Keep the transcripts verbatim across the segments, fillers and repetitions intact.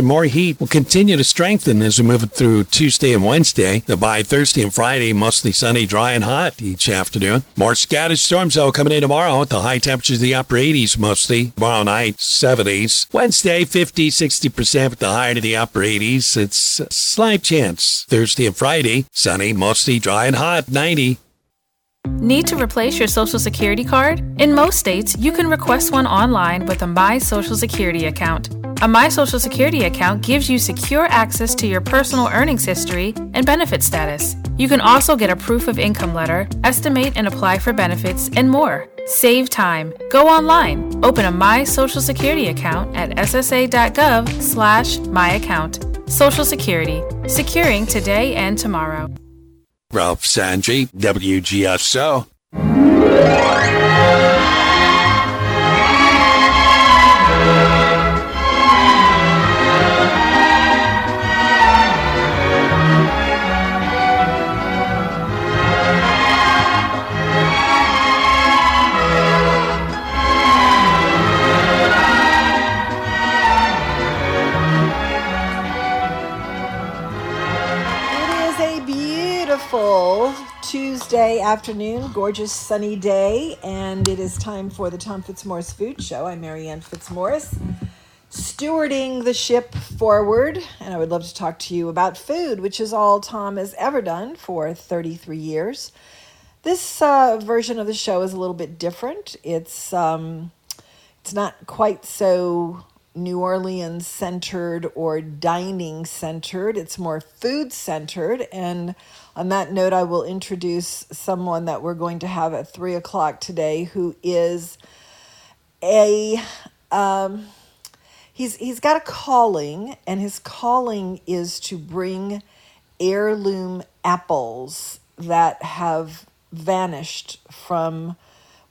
More heat will continue to strengthen as we move through Tuesday and Wednesday. Then by Thursday and Friday, mostly sunny, dry, and hot each afternoon. More scattered storms, though, coming in tomorrow. The high temperatures in the upper eighties mostly. Tomorrow night, seventies. Wednesday, fifty, sixty percent with the high to the upper eighties. It's a slight chance. Thursday and Friday, sunny, mostly dry, and hot, ninety. Need to replace your Social Security card? In most states, you can request one online with a My Social Security account. A My Social Security account gives you secure access to your personal earnings history and benefit status. You can also get a proof of income letter, estimate and apply for benefits, and more. Save time. Go online. Open a My Social Security account at ssa.gov slash my account. Social Security. Securing today and tomorrow. Ralph Sanji, W G S O. Tuesday afternoon, gorgeous sunny day, and it is time for the Tom Fitzmorris Food Show. I'm Marianne Fitzmorris, stewarding the ship forward, and I would love to talk to you about food, which is all Tom has ever done for thirty-three years. This uh, version of the show is a little bit different. It's um, it's not quite so New Orleans centered or dining centered. It's more food centered. And on that note, I will introduce someone that we're going to have at three o'clock today, who is a, um, he's, he's got a calling, and his calling is to bring heirloom apples that have vanished from,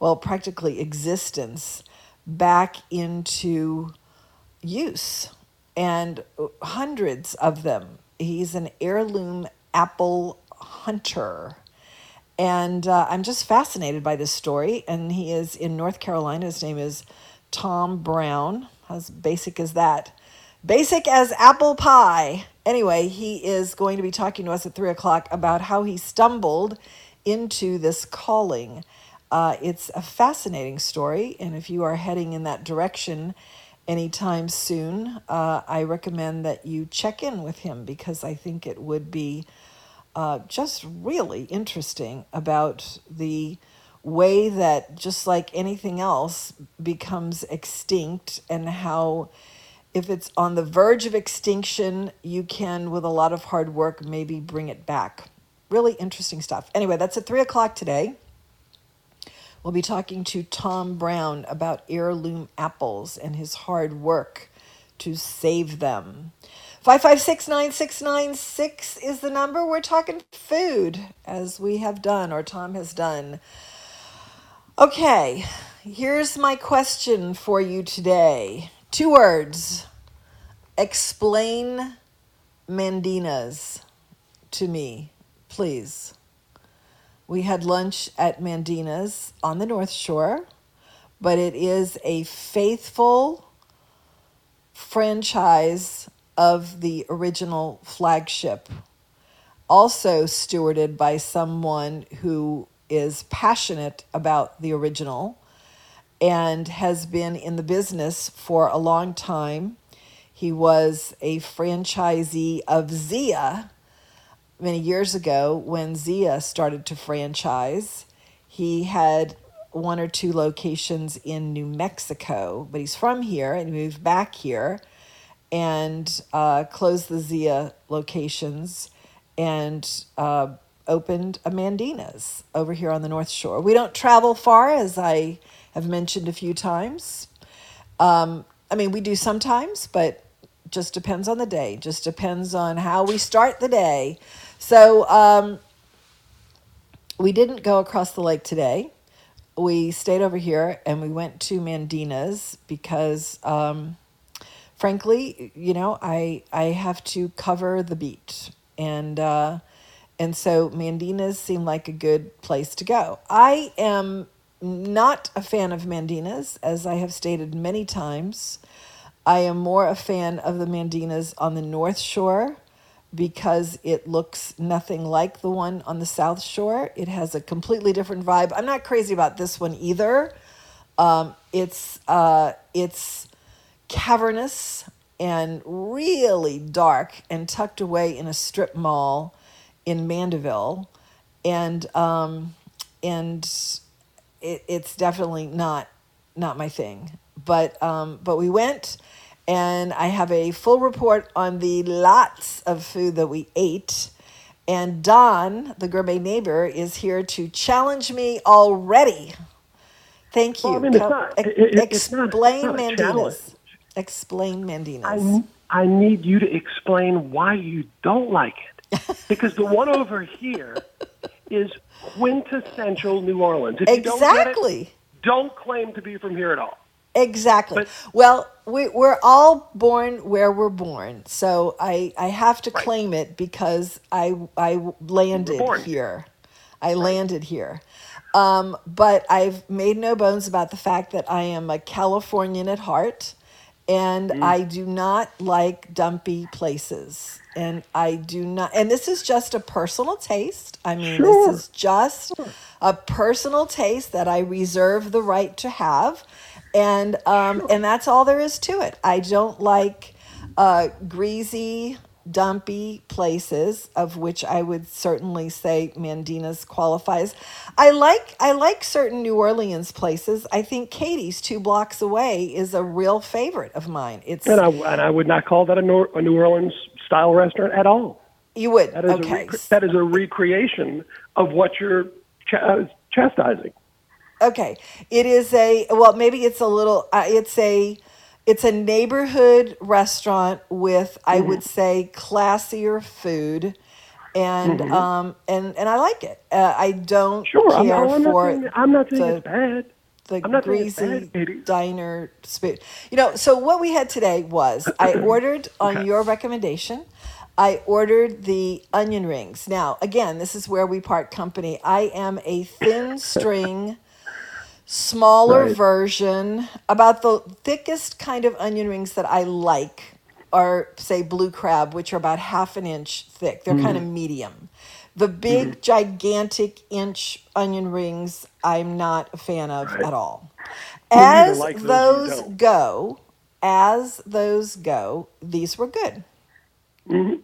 well, practically existence back into use, and hundreds of them. He's an heirloom apple hunter, and uh, I'm just fascinated by this story. And he is in North Carolina. His name is Tom Brown. How basic is that? Basic as apple pie. Anyway, he is going to be talking to us at three o'clock about how he stumbled into this calling. Uh, it's a fascinating story, and if you are heading in that direction anytime soon, uh, I recommend that you check in with him, because I think it would be uh, just really interesting about the way that, just like anything else, becomes extinct, and how if it's on the verge of extinction, you can, with a lot of hard work, maybe bring it back. Really interesting stuff. Anyway, that's at three o'clock today. We'll be talking to Tom Brown about heirloom apples and his hard work to save them. five five six, nine six nine six is the number. We're talking food, as we have done, or Tom has done. Okay, here's my question for you today. Two words. Explain Mandina's to me, please. We had lunch at Mandina's on the North Shore, but it is a faithful franchise of the original flagship, also stewarded by someone who is passionate about the original and has been in the business for a long time. He was a franchisee of Zia. Many years ago, when Zia started to franchise, he had one or two locations in New Mexico, but he's from here and moved back here and uh, closed the Zia locations and uh, opened a Mandina's over here on the North Shore. We don't travel far, as I have mentioned a few times. Um, I mean, we do sometimes, but just depends on the day, just depends on how we start the day. So um, we didn't go across the lake today. We stayed over here, and we went to Mandina's because, um, frankly, you know, I I have to cover the beat. And, uh, and so Mandina's seemed like a good place to go. I am not a fan of Mandina's, as I have stated many times. I am more a fan of the Mandina's on the North Shore because it looks nothing like the one on the South Shore. It has a completely different vibe. I'm not crazy about this one either. Um, it's uh, it's cavernous and really dark and tucked away in a strip mall in Mandeville. And um, and it, it's definitely not not my thing. But um, but we went, and I have a full report on the lots of food that we ate. And Don, the gourmet neighbor, is here to challenge me already. Thank you. Well, I mean, it's Come, not, ex- it, it, explain it's not, it's not Mandina's. Explain Mandina's. I, I need you to explain why you don't like it. Because the one over here is quintessential New Orleans. If exactly. You don't, it, don't claim to be from here at all. Exactly. But, well, we, we're all born where we're born. So I, I have to right. claim it because I, I landed here. I right. landed here. Um, but I've made no bones about the fact that I am a Californian at heart, and mm. I do not like dumpy places. And I do not, and this is just a personal taste. I mean, sure. this is just sure. a personal taste that I reserve the right to have. And um, sure. and that's all there is to it. I don't like uh, greasy, dumpy places, of which I would certainly say Mandina's qualifies. I like I like certain New Orleans places. I think Katie's two blocks away is a real favorite of mine. It's and I, and I would not call that a New, a New Orleans style restaurant at all. You would that is okay. A rec- that is a recreation of what you're ch- uh, chastising. Okay, it is a well. Maybe it's a little. Uh, it's a. It's a neighborhood restaurant with, I mm-hmm. would say, classier food, and mm-hmm. um and, and I like it. Uh, I don't sure, care I'm, I'm for. Not saying, I'm not saying the, it's bad. The I'm not greasy bad, diner spoon. You know. So what we had today was I ordered on okay. your recommendation. I ordered the onion rings. Now, again, this is where we part company. I am a thin string, smaller right. version. About the thickest kind of onion rings that I like are, say, blue crab, which are about half an inch thick. They're mm. kind of medium. The big, mm. gigantic inch onion rings, I'm not a fan of right. at all. As like those, those go, as those go, these were good. Mm-hmm.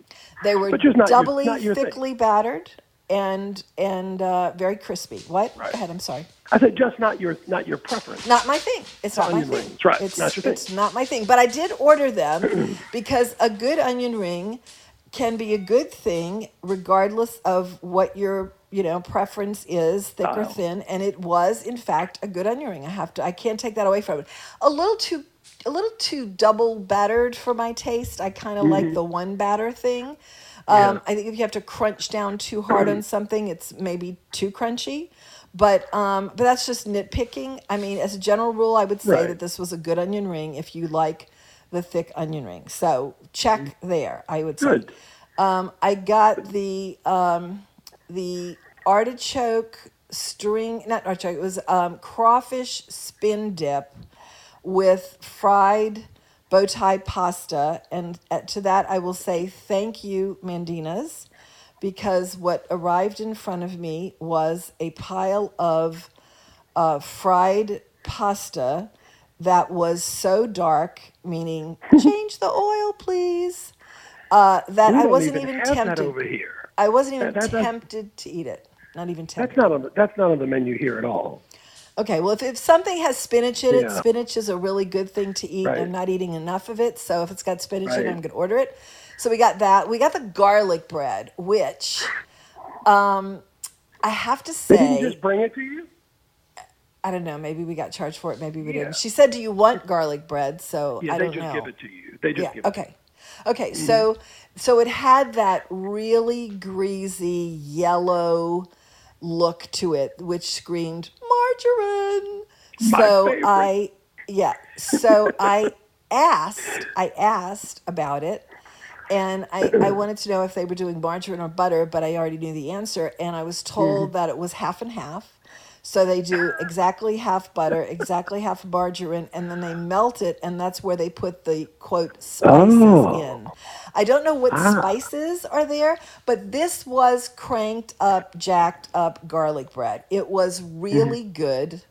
They were not, doubly your, thickly thing. battered and and uh, very crispy. What? Right. Go ahead. I'm sorry. I said just not your not your preference. Not my thing. It's not onion my rings. thing. Right. It's not your thing. It's not my thing. But I did order them because a good onion ring can be a good thing regardless of what your you know preference is, thick Style. or thin. And it was in fact a good onion ring. I have to. I can't take that away from it. A little too. A little too double battered for my taste. I kind of mm-hmm. like the one batter thing. Um, yeah. I think if you have to crunch down too hard on something, it's maybe too crunchy. But um, but that's just nitpicking. I mean, as a general rule, I would say right. that this was a good onion ring if you like the thick onion ring. So check mm-hmm. there, I would good. say. Um, I got the um, the artichoke string, not artichoke, it was um, crawfish spin dip with fried bow tie pasta, and to that I will say thank you, Mandina's, because what arrived in front of me was a pile of uh, fried pasta that was so dark, meaning change the oil, please, uh, that I wasn't even, even tempted. Over here. I wasn't even that, tempted a, to eat it. Not even tempted. That's not on the, that's not on the menu here at all. Okay, well, if, if something has spinach in it, yeah. spinach is a really good thing to eat. Right. I'm not eating enough of it, so if it's got spinach right. in it, I'm going to order it. So we got that. We got the garlic bread, which um, I have to say... Did you just bring it to you? I don't know. Maybe we got charged for it. Maybe we yeah. didn't. She said, do you want garlic bread? So yeah, I don't know. Yeah, they just give it to you. They just yeah, give okay. it to you. Okay, mm-hmm. so, so it had that really greasy yellow look to it, which screamed... Margarine. My so favorite. I, yeah. So I asked, I asked about it, and I, I wanted to know if they were doing margarine or butter, but I already knew the answer, and I was told mm-hmm. that it was half and half. So they do exactly half butter, exactly half margarine, and then they melt it, and that's where they put the, quote, spices oh. in. I don't know what ah. spices are there, but this was cranked up, jacked up garlic bread. It was really mm. good,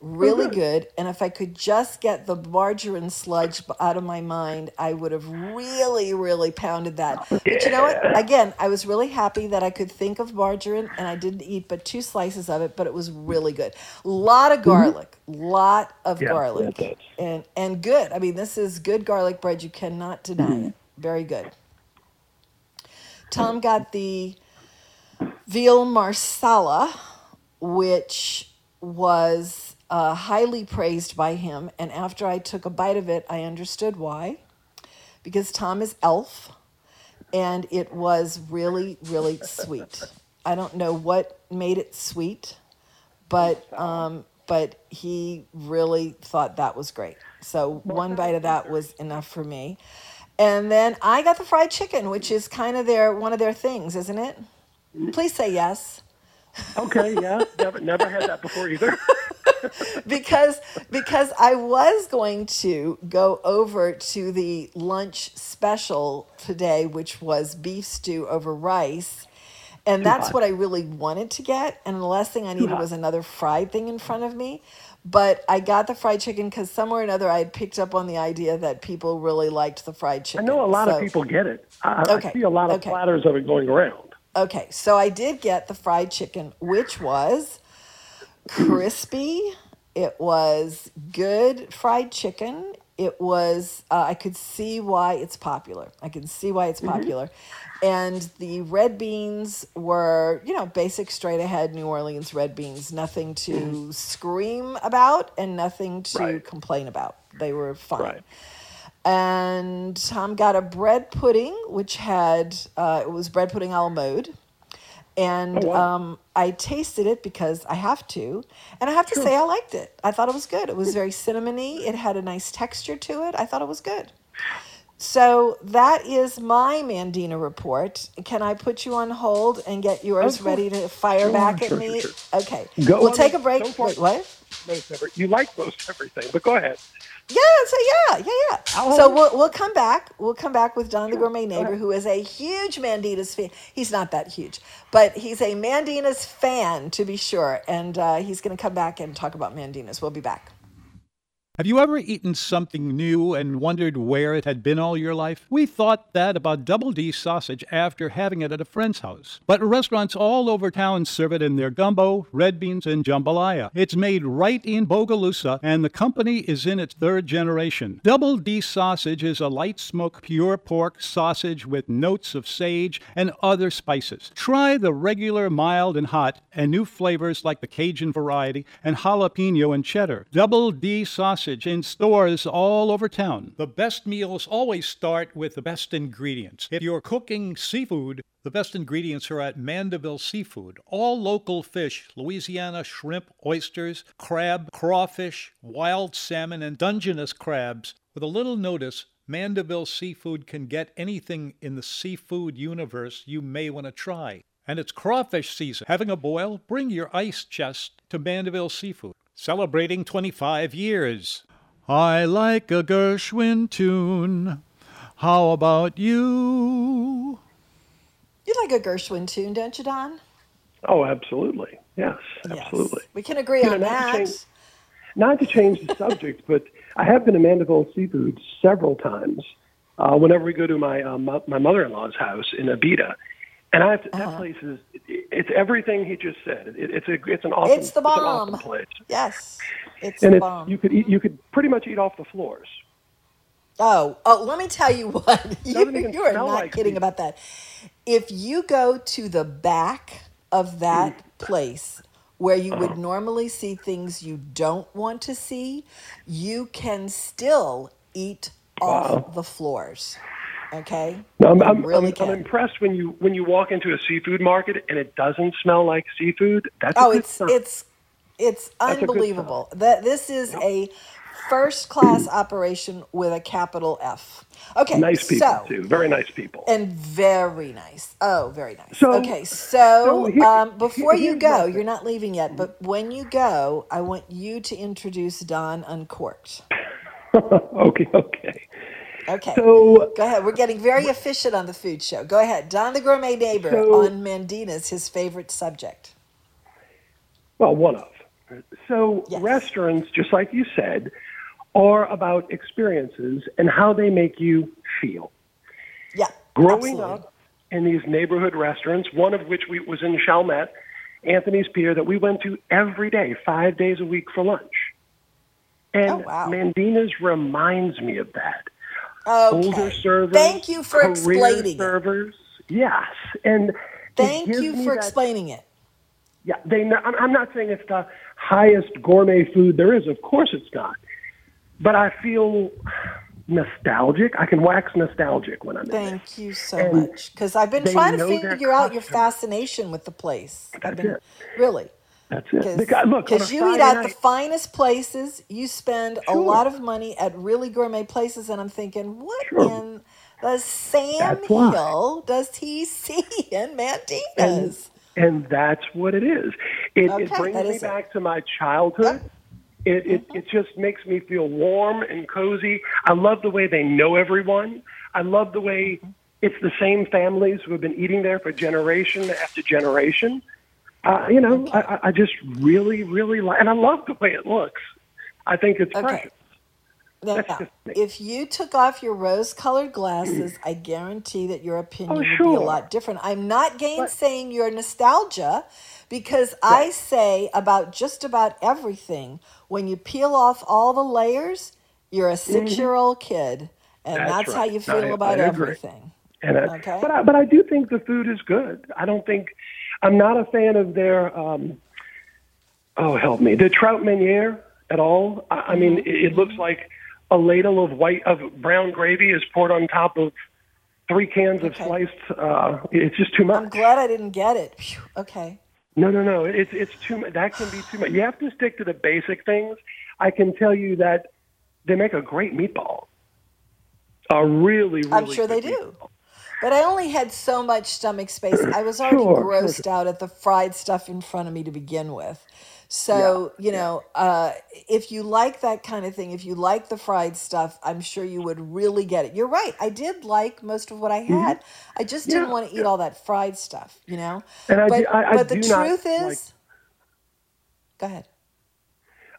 really mm-hmm. good, and if I could just get the margarine sludge out of my mind, I would have really, really pounded that. Yeah. But you know what? Again, I was really happy that I could think of margarine, and I didn't eat but two slices of it, but it was really good. A lot of garlic. Mm-hmm. Lot of yeah, garlic yeah, and and good. I mean, this is good garlic bread. You cannot deny mm. it. Very good. Tom got the veal marsala, which was uh, highly praised by him. And after I took a bite of it, I understood why, because Tom is elf, and it was really, really sweet. I don't know what made it sweet, but um, but he really thought that was great. So one bite of that was enough for me. And then I got the fried chicken, which is kind of their one of their things, isn't it? Please say yes. Okay, yeah. Never, never had that before either. because because I was going to go over to the lunch special today, which was beef stew over rice. And Too that's hot. What I really wanted to get. And the last thing I needed was another fried thing in front of me. But I got the fried chicken because somewhere or another I had picked up on the idea that people really liked the fried chicken. I know a lot so, of people get it. I, okay, I see a lot of okay. platters of it going around. Okay, so I did get the fried chicken, which was crispy. It was good fried chicken. It was, uh, I could see why it's popular. I can see why it's popular. Mm-hmm. And the red beans were, you know, basic straight ahead New Orleans red beans. Nothing to mm-hmm. scream about and nothing to right. complain about. They were fine. Right. And Tom got a bread pudding, which had, uh, it was bread pudding a la mode. And oh, wow. um, I tasted it because I have to. And I have to sure. say I liked it. I thought it was good. It was very cinnamony. It had a nice texture to it. I thought it was good. So that is my Mandina report. Can I put you on hold and get yours oh, ready to fire sure, back at sure, me? Sure, sure. Okay. Go we'll take it. a break. Wait, what? You like most everything, but go ahead. Yeah, so yeah, yeah, yeah. I'll so we'll we'll come back. We'll come back with Don sure, the Gourmet Neighbor, go who is a huge Mandina's fan. He's not that huge, but he's a Mandina's fan to be sure. And uh, he's going to come back and talk about Mandina's. We'll be back. Have you ever eaten something new and wondered where it had been all your life? We thought that about Double D sausage after having it at a friend's house. But restaurants all over town serve it in their gumbo, red beans, and jambalaya. It's made right in Bogalusa, and the company is in its third generation. Double D sausage is a light smoked pure pork sausage with notes of sage and other spices. Try the regular mild and hot and new flavors like the Cajun variety and jalapeno and cheddar. Double D sausage in stores all over town. The best meals always start with the best ingredients. If you're cooking seafood, the best ingredients are at Mandeville Seafood. All local fish, Louisiana shrimp, oysters, crab, crawfish, wild salmon, and Dungeness crabs. With a little notice, Mandeville Seafood can get anything in the seafood universe you may want to try. And it's crawfish season. Having a boil? Bring your ice chest to Mandeville Seafood. Celebrating twenty-five years. I like a Gershwin tune. How about you? You like a Gershwin tune, don't you, Don? Oh, absolutely. Yes, absolutely. Yes. We can agree you on know, not that. To change, not to change the subject, but I have been to Mandeville Seafood several times uh, whenever we go to my, uh, my my mother-in-law's house in Abita. And I have to, uh-huh. that place is, it, it's everything he just said. It, it's a, it's an awesome, it's the bomb. It's an awesome place. Yes, it's and the it's, bomb. You could eat, you could pretty much eat off the floors. Oh, oh! Let me tell you what, you, you are not like kidding me. About that. If you go to the back of that mm. place where you uh-huh. would normally see things you don't want to see, you can still eat off wow. the floors. Okay. No, I'm, I'm, really I'm, I'm impressed when you when you walk into a seafood market and it doesn't smell like seafood. That's oh, a good it's, it's it's it's unbelievable. That this is yep. a First class operation with a capital F. Okay. Nice people, so, too. Very nice people. And very nice. Oh, very nice. So, okay. So, so here, um, before here, you go, you're not leaving yet, but when you go, I want you to introduce Don Uncorked. okay. Okay. Okay. So go ahead. We're getting very efficient on the food show. Go ahead. Don the Gourmet Neighbor so, on Mandina's, his favorite subject. Well, one of. So yes. Restaurants, just like you said, are about experiences and how they make you feel. Yeah, Growing absolutely. up in these neighborhood restaurants, one of which we, was in Chalmette, Anthony's Pier, that we went to every day, five days a week for lunch. And oh, wow. Mandina's reminds me of that. Okay. Older servers. Thank you for explaining servers. It. Yes. And Thank you for explaining that, it. Yeah, they. Not, I'm not saying it's the highest gourmet food there is. Of course it's not. But I feel nostalgic. I can wax nostalgic when I'm Thank in Thank you so and much. Because I've been trying to figure out your fascination with the place. That's I've been, it. Really. That's it. Because you Friday eat at night, the finest places. You spend sure. a lot of money at really gourmet places. And I'm thinking, what sure. in the Sam Hill does he see in Mandina's? And, And that's what it is. It, okay, it brings me back it. to my childhood. Yep. It, it, mm-hmm. it just makes me feel warm and cozy. I love the way they know everyone. I love the way mm-hmm. it's the same families who have been eating there for generation after generation. Uh, you know, okay. I, I just really, really like, and I love the way it looks. I think it's okay. precious. Now, now, if you took off your rose-colored glasses, I guarantee that your opinion oh, sure. would be a lot different. I'm not gainsaying your nostalgia, because yeah. I say about just about everything, when you peel off all the layers, you're a six-year-old mm-hmm. kid, and that's, that's right. how you feel I, about I everything. And I, okay? But I, but I do think the food is good. I don't think I'm not a fan of their um, oh help me the trout meunier at all. I, I mean, it, it looks like a ladle of white of brown gravy is poured on top of three cans okay. of sliced. Uh, it's just too much. I'm glad I didn't get it. Phew. Okay. No, no, no. It's it's too much. That can be too much. You have to stick to the basic things. I can tell you that they make a great meatball. A really, really. I'm sure good they do. Meatball. But I only had so much stomach space. I was already sure. grossed out at the fried stuff in front of me to begin with. So, yeah, you know, yeah. uh, if you like that kind of thing, if you like the fried stuff, I'm sure you would really get it. You're right. I did like most of what I had. Mm-hmm. I just yeah, didn't want to eat yeah. all that fried stuff, you know? And I but, do, I, I but the do truth not is, like, go ahead.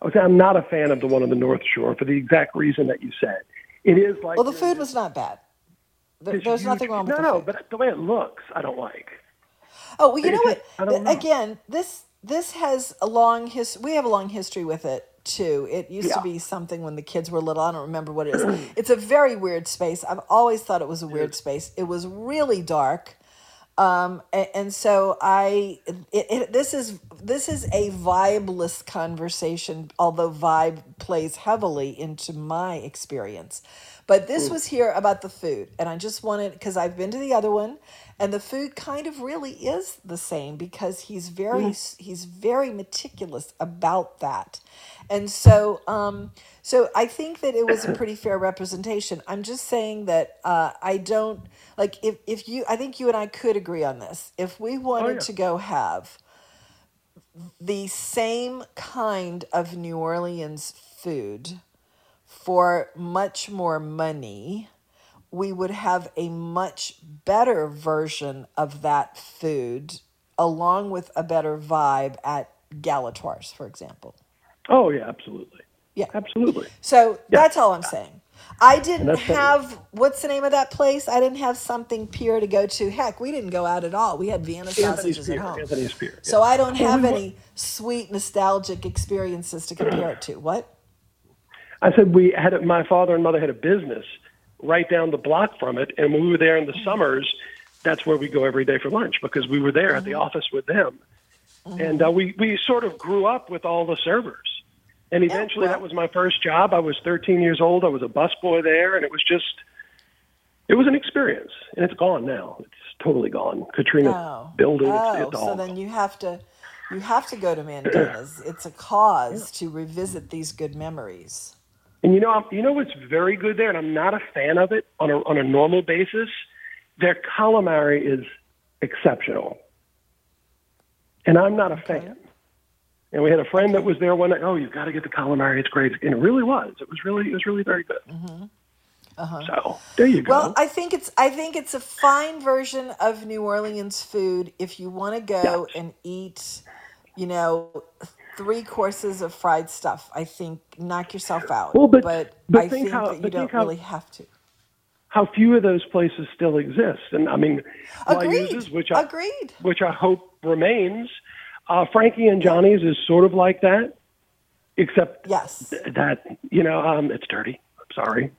I was saying, I'm not a fan of the one on the North Shore for the exact reason that you said. It is like. Well, the food was not bad. There, there's huge, nothing wrong with no, the food. No, no, but the way it looks, I don't like. Oh, well, you it's know just, what? I don't know. Again, this. This has a long history. We have a long history with it, too. It used yeah. to be something when the kids were little. I don't remember what it is. It's a very weird space. I've always thought it was a weird space. It was really dark. Um, and, and so I, it, it, this is this is a vibe-less conversation, although vibe plays heavily into my experience. But this was here about the food, and I just wanted, because I've been to the other one, and the food kind of really is the same, because he's very mm. he's very meticulous about that. And so um, so I think that it was a pretty fair representation. I'm just saying that uh, I don't, like, if, if you, I think you and I could agree on this. If we wanted oh, yeah. to go have the same kind of New Orleans food for much more money, we would have a much better version of that food along with a better vibe at Galatoire's, for example. Oh, yeah, absolutely. Yeah. Absolutely. So yeah. that's all I'm saying. I didn't have, funny. what's the name of that place? I didn't have something Pier to go to. Heck, we didn't go out at all. We had Vienna sausages Pier, at home. Anthony's Pier, yeah. So I don't have any went. sweet, nostalgic experiences to compare it to. What? I said we had a, my father and mother had a business right down the block from it, and when we were there in the mm-hmm. summers, that's where we go every day for lunch because we were there mm-hmm. at the office with them, mm-hmm. and uh, we we sort of grew up with all the servers, and eventually yeah, well, that was my first job. I was thirteen years old. I was a busboy there, and it was just it was an experience, and it's gone now. It's totally gone. Katrina oh. building. Oh, it's, it's all so then gone. you have to. You have to go to Mandina's. It's a cause yeah. to revisit these good memories. And you know, I'm, you know what's very good there, and I'm not a fan of it on a on a normal basis. Their calamari is exceptional, and I'm not a fan. And we had a friend that was there one night. Oh, you've got to get the calamari; it's great, and it really was. It was really, it was really very good. Mm-hmm. Uh-huh. So there you go. Well, I think it's I think it's a fine version of New Orleans food if you want to go yes. and eat, you know, three courses of fried stuff. I think knock yourself out. Well, but, but, but I think, think how, that you don't how, really have to. How few of those places still exist, and I mean, agreed. Uses, which I, agreed. Which I hope remains. Uh, Frankie and Johnny's is sort of like that, except yes. th- that you know um, it's dirty. I'm sorry.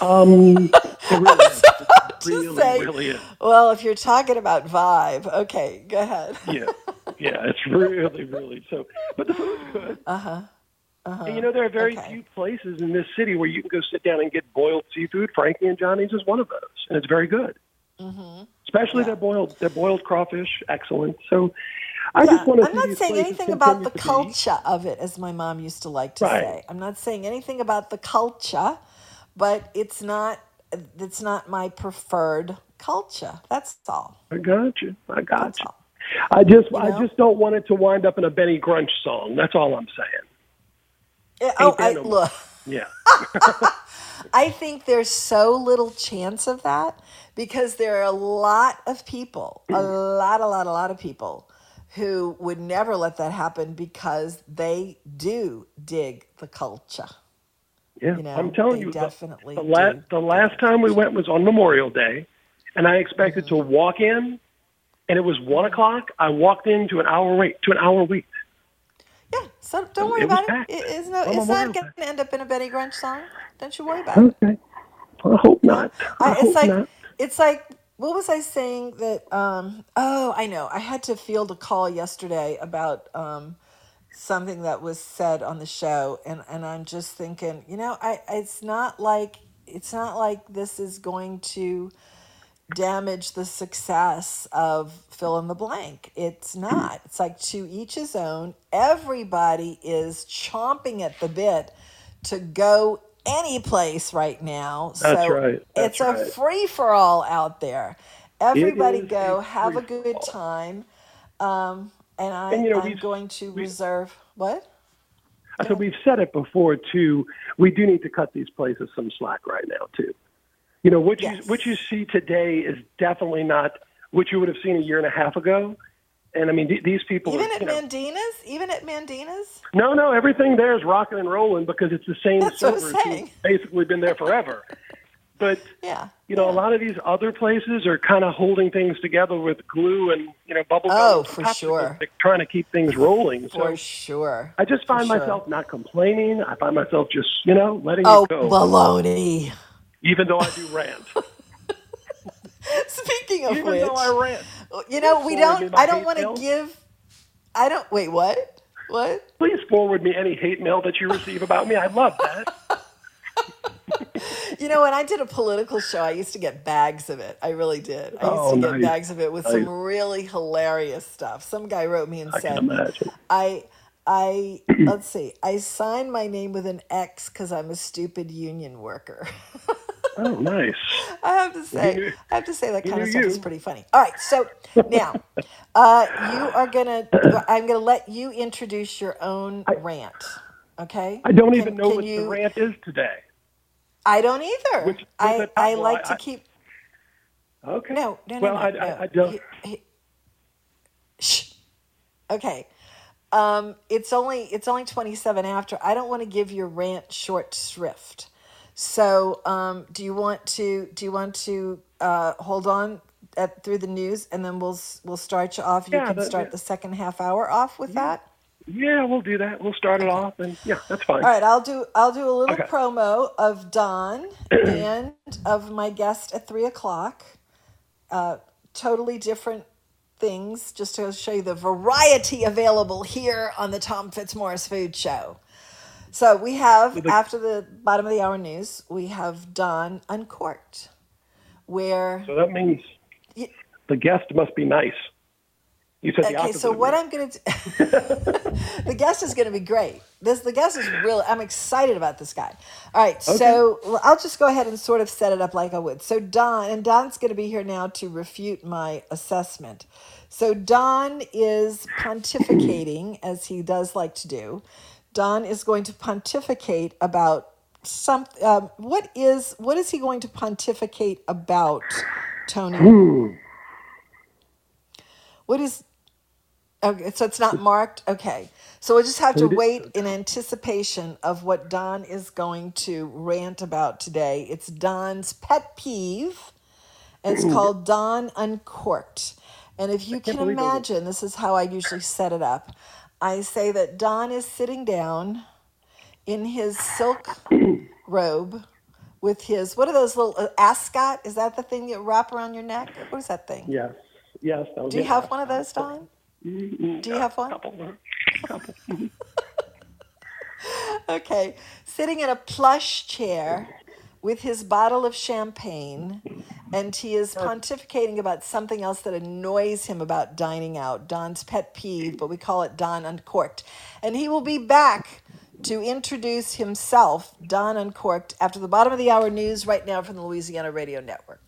Um, it really, really, say, really is. Well, if you're talking about vibe, okay, go ahead. yeah, yeah, it's really, really so. But the food's good. Uh huh. Uh-huh. And you know, there are very okay. few places in this city where you can go sit down and get boiled seafood. Frankie and Johnny's is one of those, and it's very good. Mm-hmm. Especially yeah. their boiled, their boiled crawfish, excellent. So, I yeah. just want to. I'm not saying anything about the culture of it, as my mom used to like to right. say. I'm not saying anything about the culture. But it's not it's not my preferred culture. That's all. I got you. I got That's you. All. I just you know? I just don't want it to wind up in a Benny Grunch song. That's all I'm saying. It, oh, I, no look. Yeah. I think there's so little chance of that because there are a lot of people, a lot, a lot, a lot of people who would never let that happen because they do dig the culture. Yeah, you know, I'm telling you, definitely the, the, la- the last time we went was on Memorial Day, and I expected mm-hmm. to walk in, and it was one o'clock. I walked into an hour wait to an hour wait. Yeah, so don't worry it about it. It is no, it's not going to end up in a Benny Grunch song. Don't you worry about okay. it. Okay, well, I hope not. I, I it's hope like not. It's like what was I saying that? Um, oh, I know. I had to field a call yesterday about. Um, something that was said on the show and, and I'm just thinking, you know, I it's not like it's not like this is going to damage the success of fill in the blank. It's not. It's like to each his own. Everybody is chomping at the bit to go any place right now. That's so right. That's it's right. a free for all out there. Everybody go, a have a good time. Um And, I, and you know, I'm going to reserve what? I said we've said it before, too. We do need to cut these places some slack right now, too. You know, what, yes. you, what you see today is definitely not what you would have seen a year and a half ago. And, I mean, th- these people... Even are, at you know, Mandina's? Even at Mandina's? No, no, everything there is rocking and rolling because it's the same That's servers who've basically been there forever. But, yeah, you know, yeah. a lot of these other places are kind of holding things together with glue and, you know, bubble gum. Oh, for sure. They're trying to keep things rolling. So for sure. I just find for myself sure. not complaining. I find myself just, you know, letting oh, it go. Oh, baloney. Even though I do rant. Speaking of Even which. Even though I rant. You know, we don't, I don't want to give, I don't, wait, what? What? Please forward me any hate mail that you receive about me. I love that. You know, when I did a political show, I used to get bags of it. I really did. I used oh, to get nice. bags of it with nice. some really hilarious stuff. Some guy wrote me and I said, I, I, let's see, I signed my name with an X because I'm a stupid union worker. Oh, nice. I have to say, I have to say that kind of stuff is pretty funny. All right. So now uh, you are going to, I'm going to let you introduce your own I, rant. Okay. I don't can, even know what you, the rant is today. I don't either. Which, I, I like to I, keep. Okay. No, no, no. Well, no, I, no. I, I don't. He, he... Shh. Okay. Um, it's only it's only twenty-seven after. I don't want to give your rant short shrift. So, um, do you want to do you want to uh, hold on at, through the news, and then we'll we'll start you off. You yeah, can that, start yeah. the second half hour off with yeah. that. Yeah, we'll do that. We'll start it off, and yeah, that's fine. All right, I'll do I'll do a little okay. promo of Don and of my guest at three o'clock. Uh, totally different things, just to show you the variety available here on the Tom Fitzmorris Food Show. So we have so the- after the bottom of the hour news, we have Don Uncorked, where so that means the guest must be nice. You said okay, the opposite. So what I'm going to the guest is going to be great. This the guest is really. I'm excited about this guy. All right, okay. So I'll just go ahead and sort of set it up like I would. So Don and Don's going to be here now to refute my assessment. So Don is pontificating as he does like to do. Don is going to pontificate about some. Um, what is what is he going to pontificate about, Tony? Ooh. What is? Okay, so it's not marked? Okay. So we'll just have to wait in anticipation of what Don is going to rant about today. It's Don's pet peeve. It's called Don Uncorked. And if you can imagine, this is how I usually set it up. I say that Don is sitting down in his silk robe with his, what are those little, uh, ascot? Is that the thing you wrap around your neck? What is that thing? Yes. Yes. That was Do you have ascot. One of those, Don? Do you have one? Okay. Sitting in a plush chair with his bottle of champagne, and he is pontificating about something else that annoys him about dining out, Don's pet peeve, but we call it Don Uncorked. And he will be back to introduce himself, Don Uncorked, after the bottom of the hour news right now from the Louisiana Radio Network.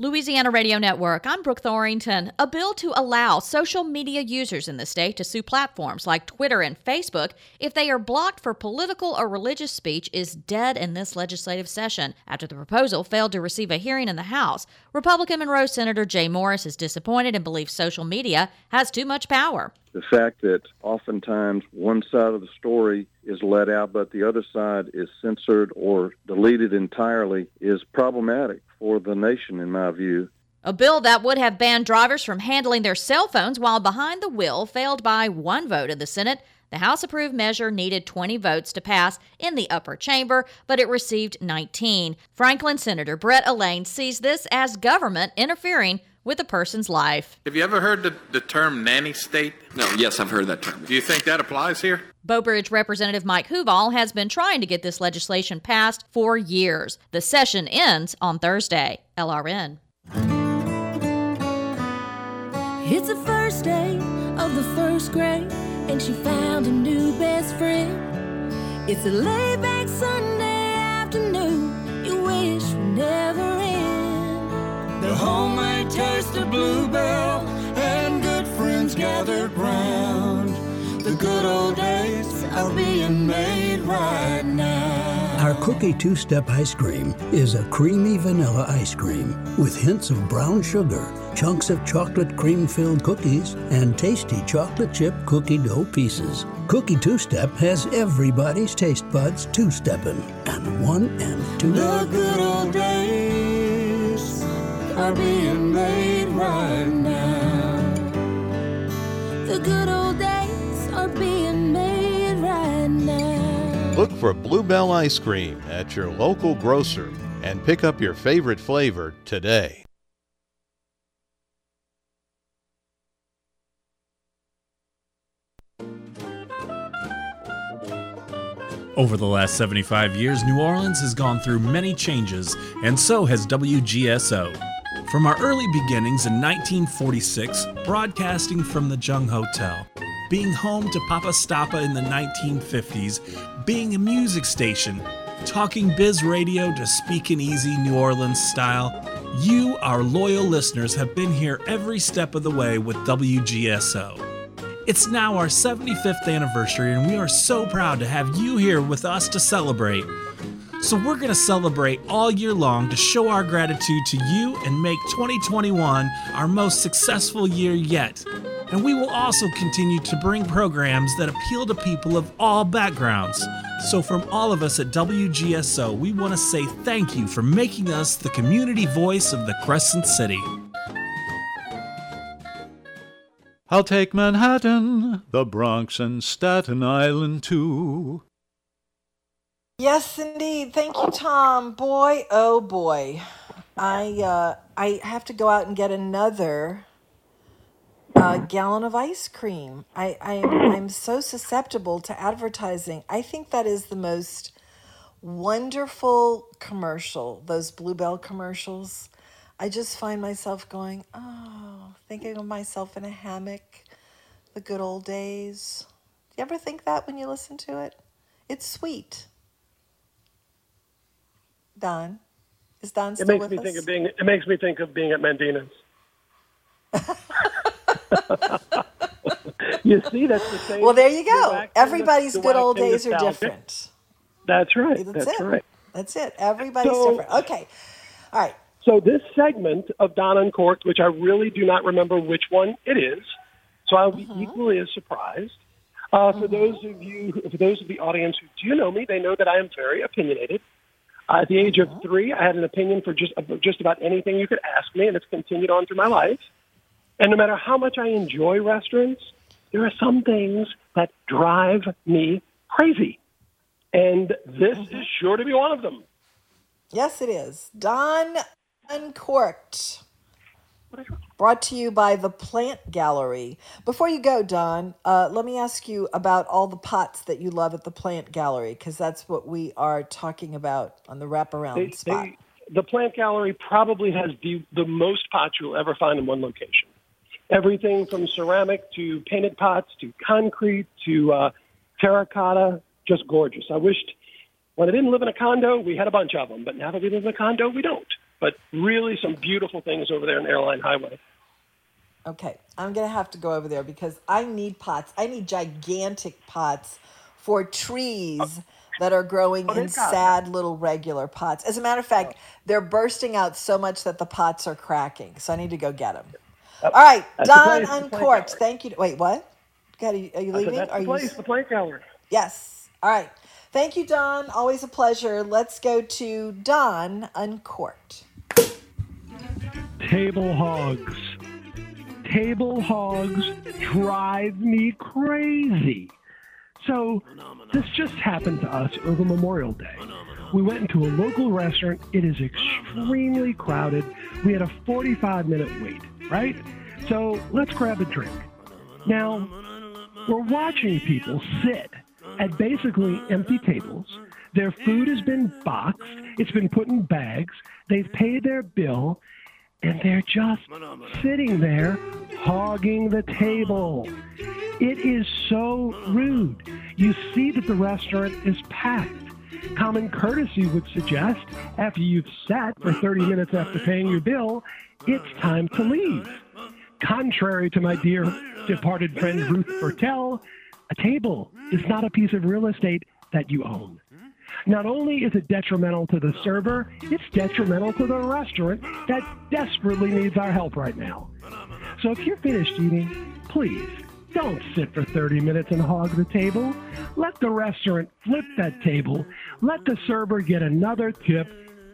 Louisiana Radio Network, I'm Brooke Thorington. A bill to allow social media users in the state to sue platforms like Twitter and Facebook if they are blocked for political or religious speech is dead in this legislative session after the proposal failed to receive a hearing in the House. Republican Monroe Senator Jay Morris is disappointed and believes social media has too much power. The fact that oftentimes one side of the story is let out, but the other side is censored or deleted entirely is problematic for the nation, in my view. A bill that would have banned drivers from handling their cell phones while behind the wheel failed by one vote in the Senate. The House-approved measure needed twenty votes to pass in the upper chamber, but it received nineteen. Franklin Senator Brett Elaine sees this as government interfering with a person's life. Have you ever heard the, the term nanny state? No, yes, I've heard that term. Do you think that applies here? Beaubridge Representative Mike Huval has been trying to get this legislation passed for years. The session ends on Thursday. L R N. It's the first day of the first grade, and she found a new best friend. It's a laid-back Sunday afternoon you wish would never end. The homemade taste of Bluebell and good friends gathered round. The good old days are being made right now. Our cookie two-step ice cream is a creamy vanilla ice cream with hints of brown sugar, chunks of chocolate cream-filled cookies, and tasty chocolate chip cookie dough pieces. Cookie two-step has everybody's taste buds two-stepping, and one and two. The good old days are being made right now. The good old days are being made right now. Look for Bluebell ice cream at your local grocer and pick up your favorite flavor today. Over the last seventy-five years, New Orleans has gone through many changes, and so has W G S O. From our early beginnings in nineteen forty-six, broadcasting from the Jung Hotel, being home to Papa Stappa in the nineteen fifties, being a music station, talking biz radio to speaking easy New Orleans style, you, our loyal listeners, have been here every step of the way with W G S O. It's now our seventy-fifth anniversary, and we are so proud to have you here with us to celebrate. So we're going to celebrate all year long to show our gratitude to you and make twenty twenty-one our most successful year yet. And we will also continue to bring programs that appeal to people of all backgrounds. So from all of us at W G S O, we want to say thank you for making us the community voice of the Crescent City. I'll take Manhattan, the Bronx, and Staten Island too. Yes, indeed. Thank you, Tom. Boy, oh boy. I uh, I have to go out and get another... A gallon of ice cream. I, I, I'm so susceptible to advertising. I think that is the most wonderful commercial, those Bluebell commercials. I just find myself going, oh, thinking of myself in a hammock, the good old days. You ever think that when you listen to it? It's sweet. Don, is Don still with us? It makes me think of being. It makes me think of being at Mandina's. You see, that's the same. Well, there you go. Everybody's good old days are different. That's right. That's, that's it. right. That's it. Everybody's so, different. Okay. All right. So this segment of Don Uncorked, which I really do not remember which one it is, so I'll be mm-hmm. equally as surprised. Uh, for mm-hmm. those of you, for those of the audience who do know me, they know that I am very opinionated. Uh, at the age mm-hmm. of three, I had an opinion for just just about anything you could ask me, and it's continued on through my life. And no matter how much I enjoy restaurants, there are some things that drive me crazy. And this mm-hmm. is sure to be one of them. Yes, it is. Don Uncorked, brought to you by the Plant Gallery. Before you go, Don, uh, let me ask you about all the pots that you love at the Plant Gallery, because that's what we are talking about on the wraparound they, spot. They, the Plant Gallery probably has the, the most pots you'll ever find in one location. Everything from ceramic to painted pots to concrete to uh, terracotta, just gorgeous. I wished when I didn't live in a condo, we had a bunch of them, but now that we live in a condo, we don't. But really some beautiful things over there in Airline Highway. Okay, I'm going to have to go over there because I need pots. I need gigantic pots for trees oh. that are growing oh, in sad God. little regular pots. As a matter of fact, oh. they're bursting out so much that the pots are cracking, so I need to go get them. Yep. All right, That's Don Uncorked, thank you. Wait, what? God, are you, are you leaving? That's are the place, you... the Plant Gallery. Yes, all right. Thank you, Don. Always a pleasure. Let's go to Don Uncorked. Table hogs. Table hogs drive me crazy. So this just happened to us over Memorial Day. We went into a local restaurant. It is extremely crowded. We had a forty-five minute wait, right? So let's grab a drink. Now, we're watching people sit at basically empty tables. Their food has been boxed. It's been put in bags. They've paid their bill, and they're just sitting there hogging the table. It is so rude. You see that the restaurant is packed. Common courtesy would suggest after you've sat for thirty minutes after paying your bill, it's time to leave. Contrary to my dear departed friend Ruth Fertel, a table is not a piece of real estate that you own. Not only is it detrimental to the server, it's detrimental to the restaurant that desperately needs our help right now. So if you're finished eating, please don't sit for thirty minutes and hog the table. Let the restaurant flip that table. Let the server get another tip,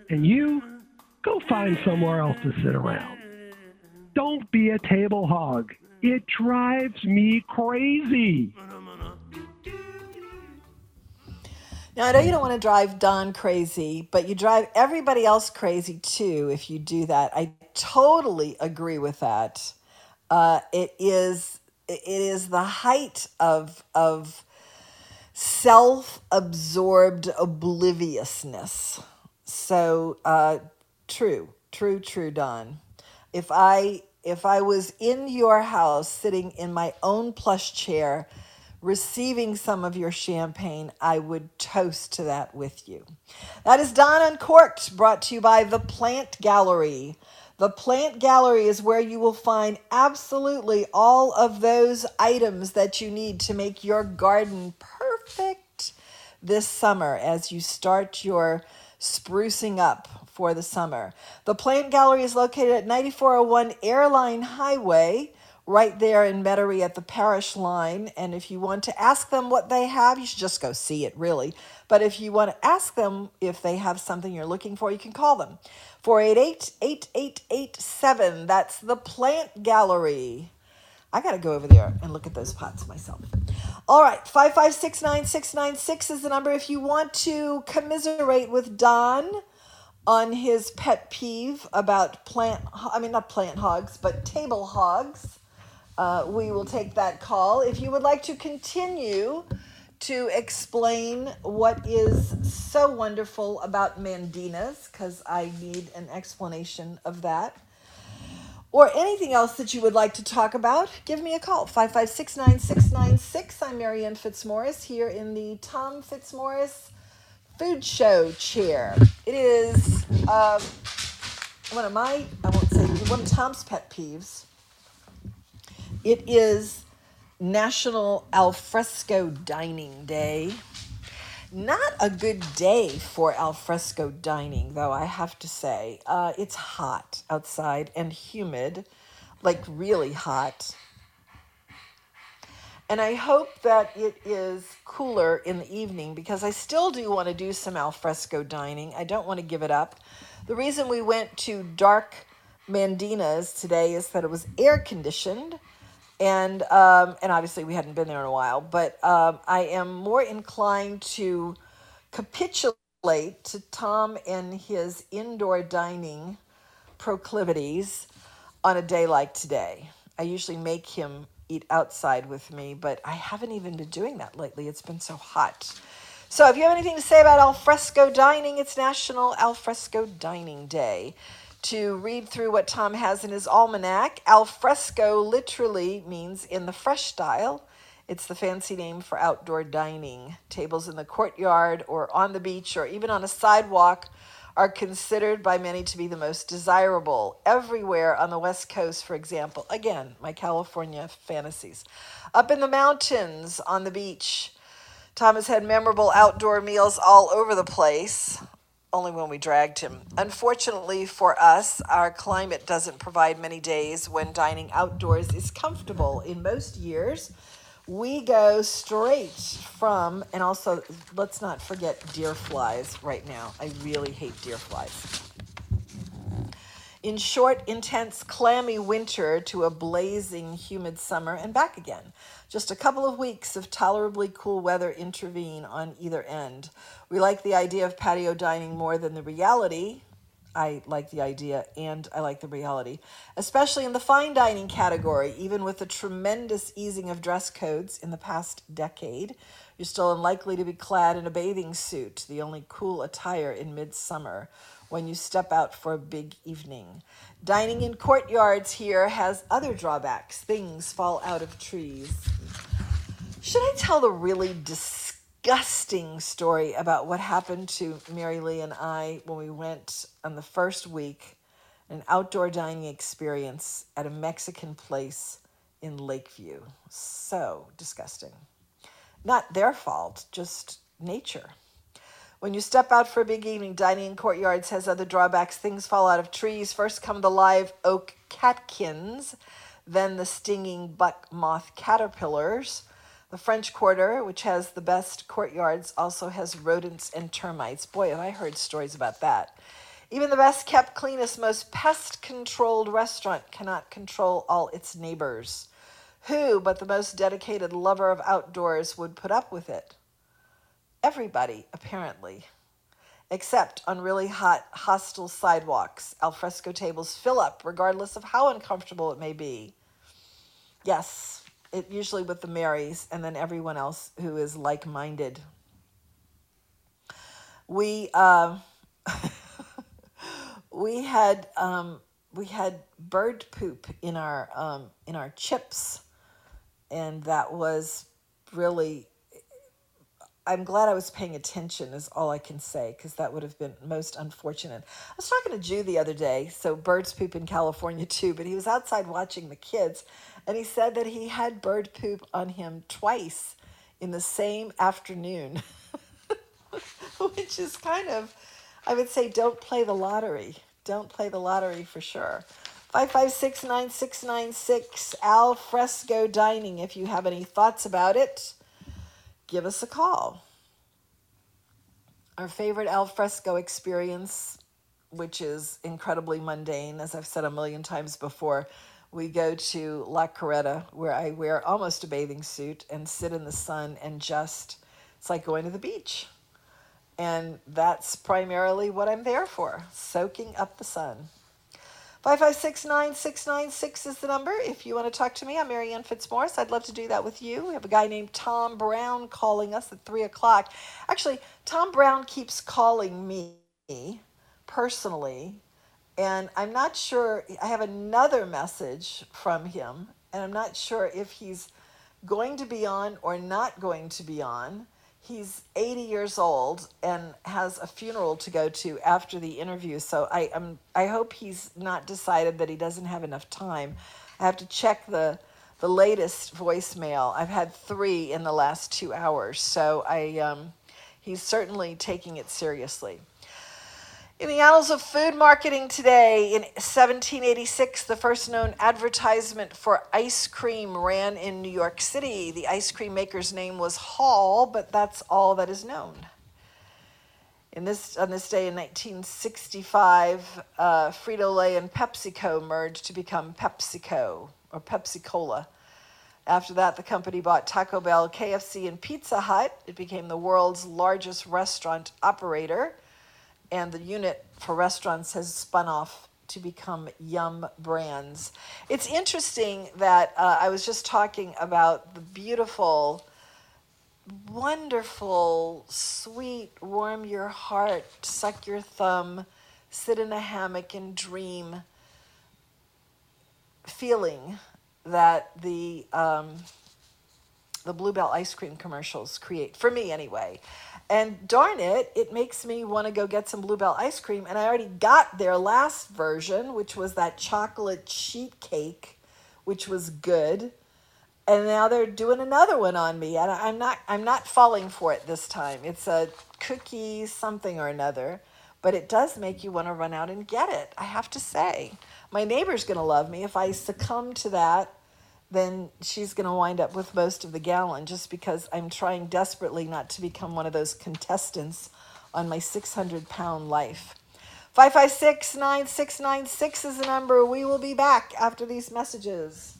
and you go find somewhere else to sit around. Don't be a table hog. It drives me crazy. Now, I know you don't want to drive Don crazy, but you drive everybody else crazy, too, if you do that. I totally agree with that. Uh, it is it is the height of, of self-absorbed obliviousness. So uh, true, true, true, Don. If I... If I was in your house, sitting in my own plush chair, receiving some of your champagne, I would toast to that with you. That is Don Uncorked, brought to you by The Plant Gallery. The Plant Gallery is where you will find absolutely all of those items that you need to make your garden perfect this summer as you start your sprucing up for the summer. The Plant Gallery is located at ninety-four oh one Airline Highway, right there in Metairie at the Parish Line. And if you want to ask them what they have, you should just go see it, really. But if you want to ask them if they have something you're looking for, you can call them. four eight eight, eight eight eight seven. That's the Plant Gallery. I got to go over there and look at those pots myself. All right, five five six, nine six nine six is the number if you want to commiserate with Don on his pet peeve about plant, I mean, not plant hogs, but table hogs. Uh, we will take that call. If you would like to continue to explain what is so wonderful about Mandina's, because I need an explanation of that, or anything else that you would like to talk about, give me a call, five five six, nine six nine six. I'm Marianne Fitzmorris here in the Tom Fitzmorris Food Show chair. It is uh, one of my, I won't say, one of Tom's pet peeves. It is National Alfresco Dining Day. Not a good day for alfresco dining, though, I have to say. Uh, it's hot outside and humid, like really hot. And I hope that it is cooler in the evening, because I still do want to do some alfresco dining. I don't want to give it up. The reason we went to Dark Mandina's today is that it was air conditioned. And um, and obviously we hadn't been there in a while, but um, I am more inclined to capitulate to Tom and his indoor dining proclivities on a day like today. I usually make him eat outside with me, but I haven't even been doing that lately. It's been so hot. So if you have anything to say about alfresco dining, it's National Alfresco Dining Day. To read through what Tom has in his almanac, alfresco literally means in the fresh style. It's the fancy name for outdoor dining. Tables in the courtyard or on the beach or even on a sidewalk are considered by many to be the most desirable. Everywhere on the West Coast, for example, again, my California fantasies. Up in the mountains, on the beach, Tom has had memorable outdoor meals all over the place. Only when we dragged him. Unfortunately for us, our climate doesn't provide many days when dining outdoors is comfortable. In most years, we go straight from, and also let's not forget deer flies right now. I really hate deer flies. In short, intense, clammy winter to a blazing, humid summer and back again. Just a couple of weeks of tolerably cool weather intervene on either end. We like the idea of patio dining more than the reality. I like the idea and I like the reality, especially in the fine dining category. Even with the tremendous easing of dress codes in the past decade, you're still unlikely to be clad in a bathing suit, the only cool attire in midsummer, when you step out for a big evening. Dining in courtyards here has other drawbacks. Things fall out of trees. Should I tell the really disgusting story about what happened to Mary Lee and I when we went on the first week, an outdoor dining experience at a Mexican place in Lakeview? So disgusting. Not their fault, just nature. When you step out for a big evening, dining in courtyards has other drawbacks. Things fall out of trees. First come the live oak catkins, then the stinging buck moth caterpillars. The French Quarter, which has the best courtyards, also has rodents and termites. Boy, have I heard stories about that. Even the best kept, cleanest, most pest-controlled restaurant cannot control all its neighbors. Who but the most dedicated lover of outdoors would put up with it? Everybody, apparently, except on really hot, hostile sidewalks. Alfresco tables fill up, regardless of how uncomfortable it may be. Yes, it usually with the Marys and then everyone else who is like-minded. We uh, we had um, we had bird poop in our um, in our chips, and that was really. I'm glad I was paying attention is all I can say, because that would have been most unfortunate. I was talking to Jew the other day, so birds poop in California too, but he was outside watching the kids, and he said that he had bird poop on him twice in the same afternoon, which is kind of, I would say, don't play the lottery. Don't play the lottery for sure. five five six, nine six nine six, alfresco dining, if you have any thoughts about it. Give us a call. Our favorite alfresco experience, which is incredibly mundane, as I've said a million times before, we go to La Carreta, where I wear almost a bathing suit and sit in the sun and just, it's like going to the beach. And that's primarily what I'm there for, soaking up the sun. five five six, nine six nine six is the number. If you want to talk to me, I'm Marianne Fitzmorris. I'd love to do that with you. We have a guy named Tom Brown calling us at three o'clock. Actually, Tom Brown keeps calling me personally, and I'm not sure. I have another message from him, and I'm not sure if he's going to be on or not going to be on. He's eighty years old and has a funeral to go to after the interview, so I um, I hope he's not decided that he doesn't have enough time. I have to check the the latest voicemail. I've had three in the last two hours, so I um, he's certainly taking it seriously. In the annals of food marketing today, in seventeen eighty-six, the first known advertisement for ice cream ran in New York City. The ice cream maker's name was Hall, but that's all that is known. In this, on this day in nineteen sixty-five, uh, Frito-Lay and PepsiCo merged to become PepsiCo, or Pepsi-Cola. After that, the company bought Taco Bell, K F C, and Pizza Hut. It became the world's largest restaurant operator. And the unit for restaurants has spun off to become Yum Brands. It's interesting that uh, I was just talking about the beautiful, wonderful, sweet, warm your heart, suck your thumb, sit in a hammock and dream feeling that the um, the Bluebell ice cream commercials create, for me anyway. And darn it, it makes me want to go get some Bluebell ice cream. And I already got their last version, which was that chocolate sheet cake, which was good. And now they're doing another one on me. And I'm not I'm not falling for it this time. It's a cookie something or another. But it does make you want to run out and get it, I have to say. My neighbor's going to love me. If I succumb to that, then she's going to wind up with most of the gallon, just because I'm trying desperately not to become one of those contestants on my six hundred pound life. five five six, nine six nine six is the number. We will be back after these messages.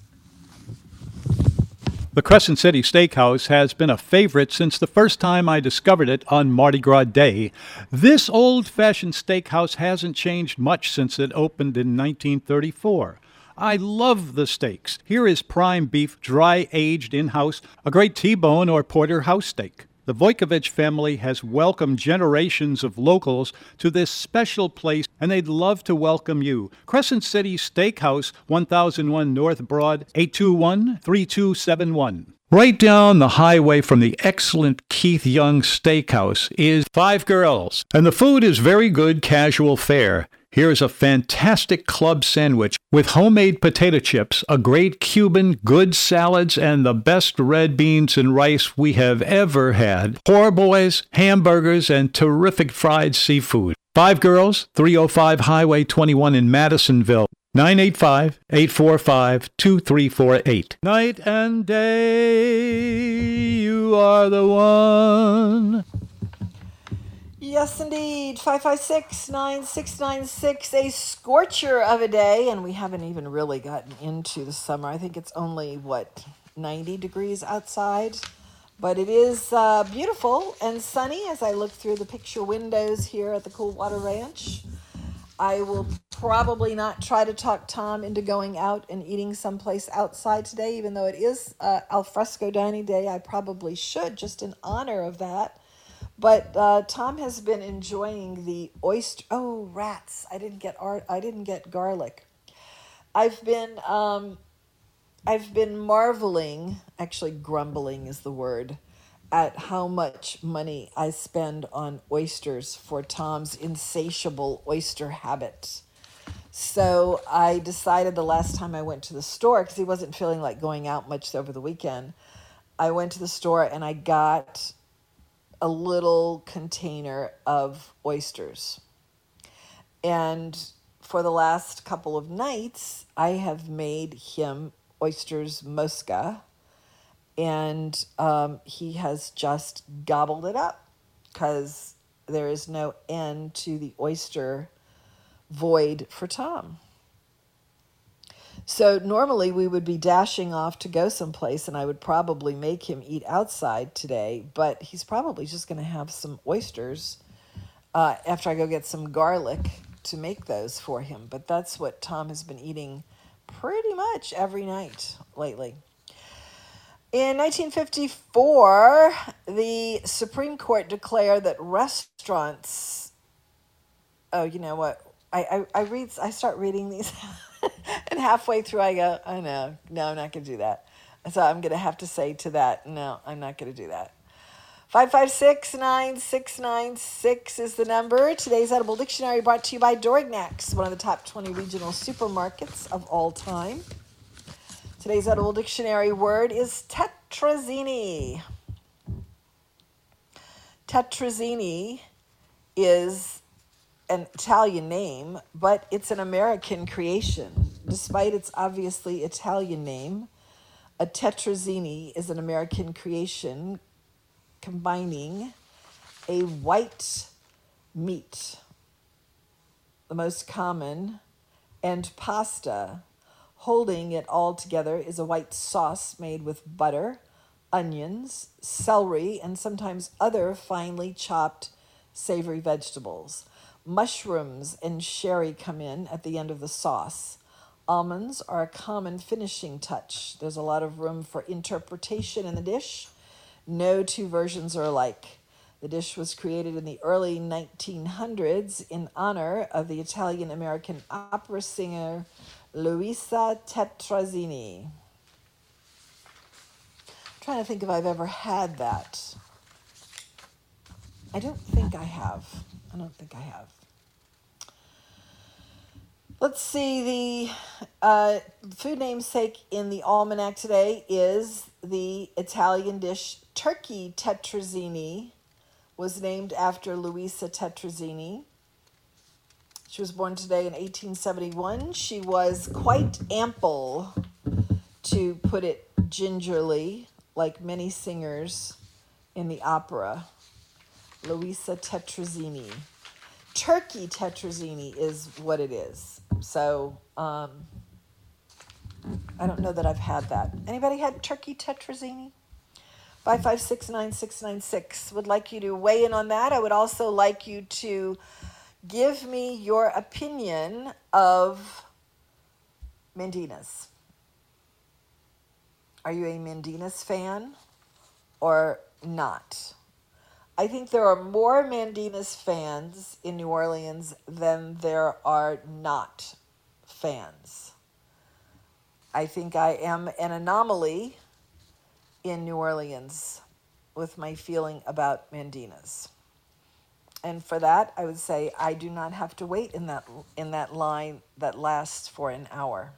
The Crescent City Steakhouse has been a favorite since the first time I discovered it on Mardi Gras Day. This old-fashioned steakhouse hasn't changed much since it opened in nineteen thirty-four. I love the steaks. Here is prime beef, dry-aged in-house, a great T-bone or porterhouse steak. The Vojkovich family has welcomed generations of locals to this special place, and they'd love to welcome you. Crescent City Steakhouse, one thousand one North Broad, eight two one, three two seven one. Right down the highway from the excellent Keith Young Steakhouse is Five Girls, and the food is very good casual fare. Here is a fantastic club sandwich with homemade potato chips, a great Cuban, good salads, and the best red beans and rice we have ever had. Poor boys, hamburgers, and terrific fried seafood. Five Girls, three oh five Highway twenty-one in Madisonville. nine eight five, eight four five, two three four eight. Night and day, you are the one. Yes, indeed. five five six, nine six nine six, a scorcher of a day. And we haven't even really gotten into the summer. I think it's only, what, ninety degrees outside? But it is uh, beautiful and sunny as I look through the picture windows here at the Cool Water Ranch. I will probably not try to talk Tom into going out and eating someplace outside today, even though it is uh, alfresco dining day. I probably should, just in honor of that. But uh, Tom has been enjoying the oyster. Oh, rats! I didn't get art. I didn't get garlic. I've been, um, I've been marveling. Actually, grumbling is the word, at how much money I spend on oysters for Tom's insatiable oyster habit. So I decided the last time I went to the store, because he wasn't feeling like going out much over the weekend, I went to the store and I got a little container of oysters. And for the last couple of nights, I have made him oysters Mosca, and um, he has just gobbled it up, because there is no end to the oyster void for Tom. So normally we would be dashing off to go someplace, and I would probably make him eat outside today, but he's probably just going to have some oysters uh, after I go get some garlic to make those for him. But that's what Tom has been eating pretty much every night lately. In nineteen fifty-four, the Supreme Court declared that restaurants... Oh, you know what? I, I, I read. I start reading these, and halfway through I go, oh, no, no, I'm not going to do that. So I'm going to have to say to that, no, I'm not going to do that. five five six, nine six nine six is the number. Today's Edible Dictionary brought to you by Dorignax, one of the top twenty regional supermarkets of all time. Today's Edible Dictionary word is Tetrazzini. Tetrazzini is an Italian name, but it's an American creation. Despite its obviously Italian name, a tetrazzini is an American creation combining a white meat, the most common, and pasta. Holding it all together is a white sauce made with butter, onions, celery, and sometimes other finely chopped savory vegetables. Mushrooms and sherry come in at the end of the sauce. Almonds are a common finishing touch. There's a lot of room for interpretation in the dish. No two versions are alike. The dish was created in the early nineteen hundreds in honor of the Italian-American opera singer Luisa Tetrazzini. I'm trying to think if I've ever had that. I don't think I have. I don't think I have. Let's see, the uh, food namesake in the almanac today is the Italian dish turkey tetrazzini, was named after Luisa Tetrazzini. She was born today in eighteen seventy-one. She was quite ample, to put it gingerly, like many singers in the opera. Luisa Tetrazzini. Turkey tetrazzini is what it is. So um, I don't know that I've had that. Anybody had turkey tetrazzini? five five six, nine six nine six. Would like you to weigh in on that. I would also like you to give me your opinion of Mandina's. Are you a Mandina's fan or not? I think there are more Mandina's fans in New Orleans than there are not fans. I think I am an anomaly in New Orleans with my feeling about Mandina's. And for that, I would say I do not have to wait in that in that line that lasts for an hour.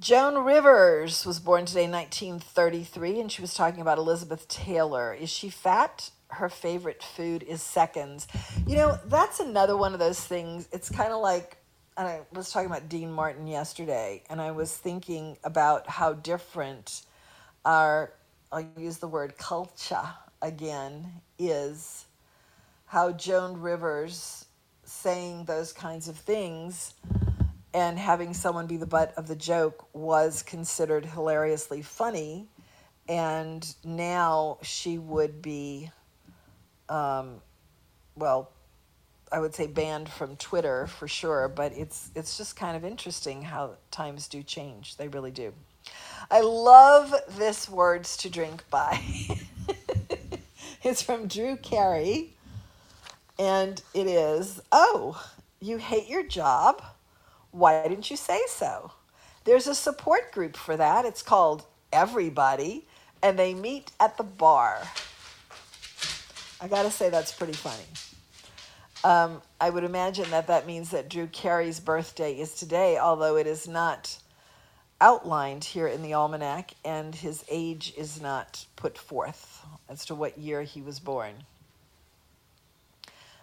Joan Rivers was born today in nineteen thirty-three, and she was talking about Elizabeth Taylor. Is she fat? Her favorite food is seconds. You know, that's another one of those things. It's kind of like, and I was talking about Dean Martin yesterday, and I was thinking about how different our, I'll use the word culture again, is how Joan Rivers saying those kinds of things and having someone be the butt of the joke was considered hilariously funny. And now she would be, um, well, I would say banned from Twitter for sure, but it's it's just kind of interesting how times do change. They really do. I love this words to drink by. It's from Drew Carey, and it is, oh, you hate your job? Why didn't you say so? There's a support group for that. It's called Everybody, and they meet at the bar. I gotta say that's pretty funny. Um, I would imagine that that means that Drew Carey's birthday is today, although it is not outlined here in the almanac, and his age is not put forth as to what year he was born.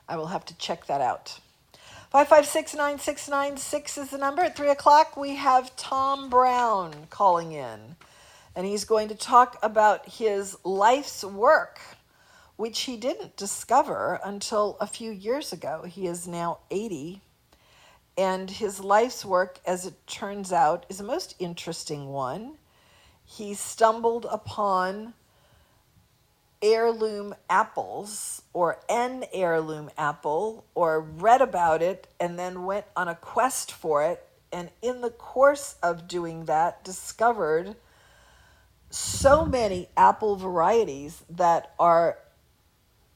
I will have to check that out. five five six, nine six nine six is the number. At three o'clock, we have Tom Brown calling in, and he's going to talk about his life's work, which he didn't discover until a few years ago. He is now eighty, and his life's work, as it turns out, is a most interesting one. He stumbled upon heirloom apples or an heirloom apple or read about it and then went on a quest for it, and in the course of doing that discovered so many apple varieties that are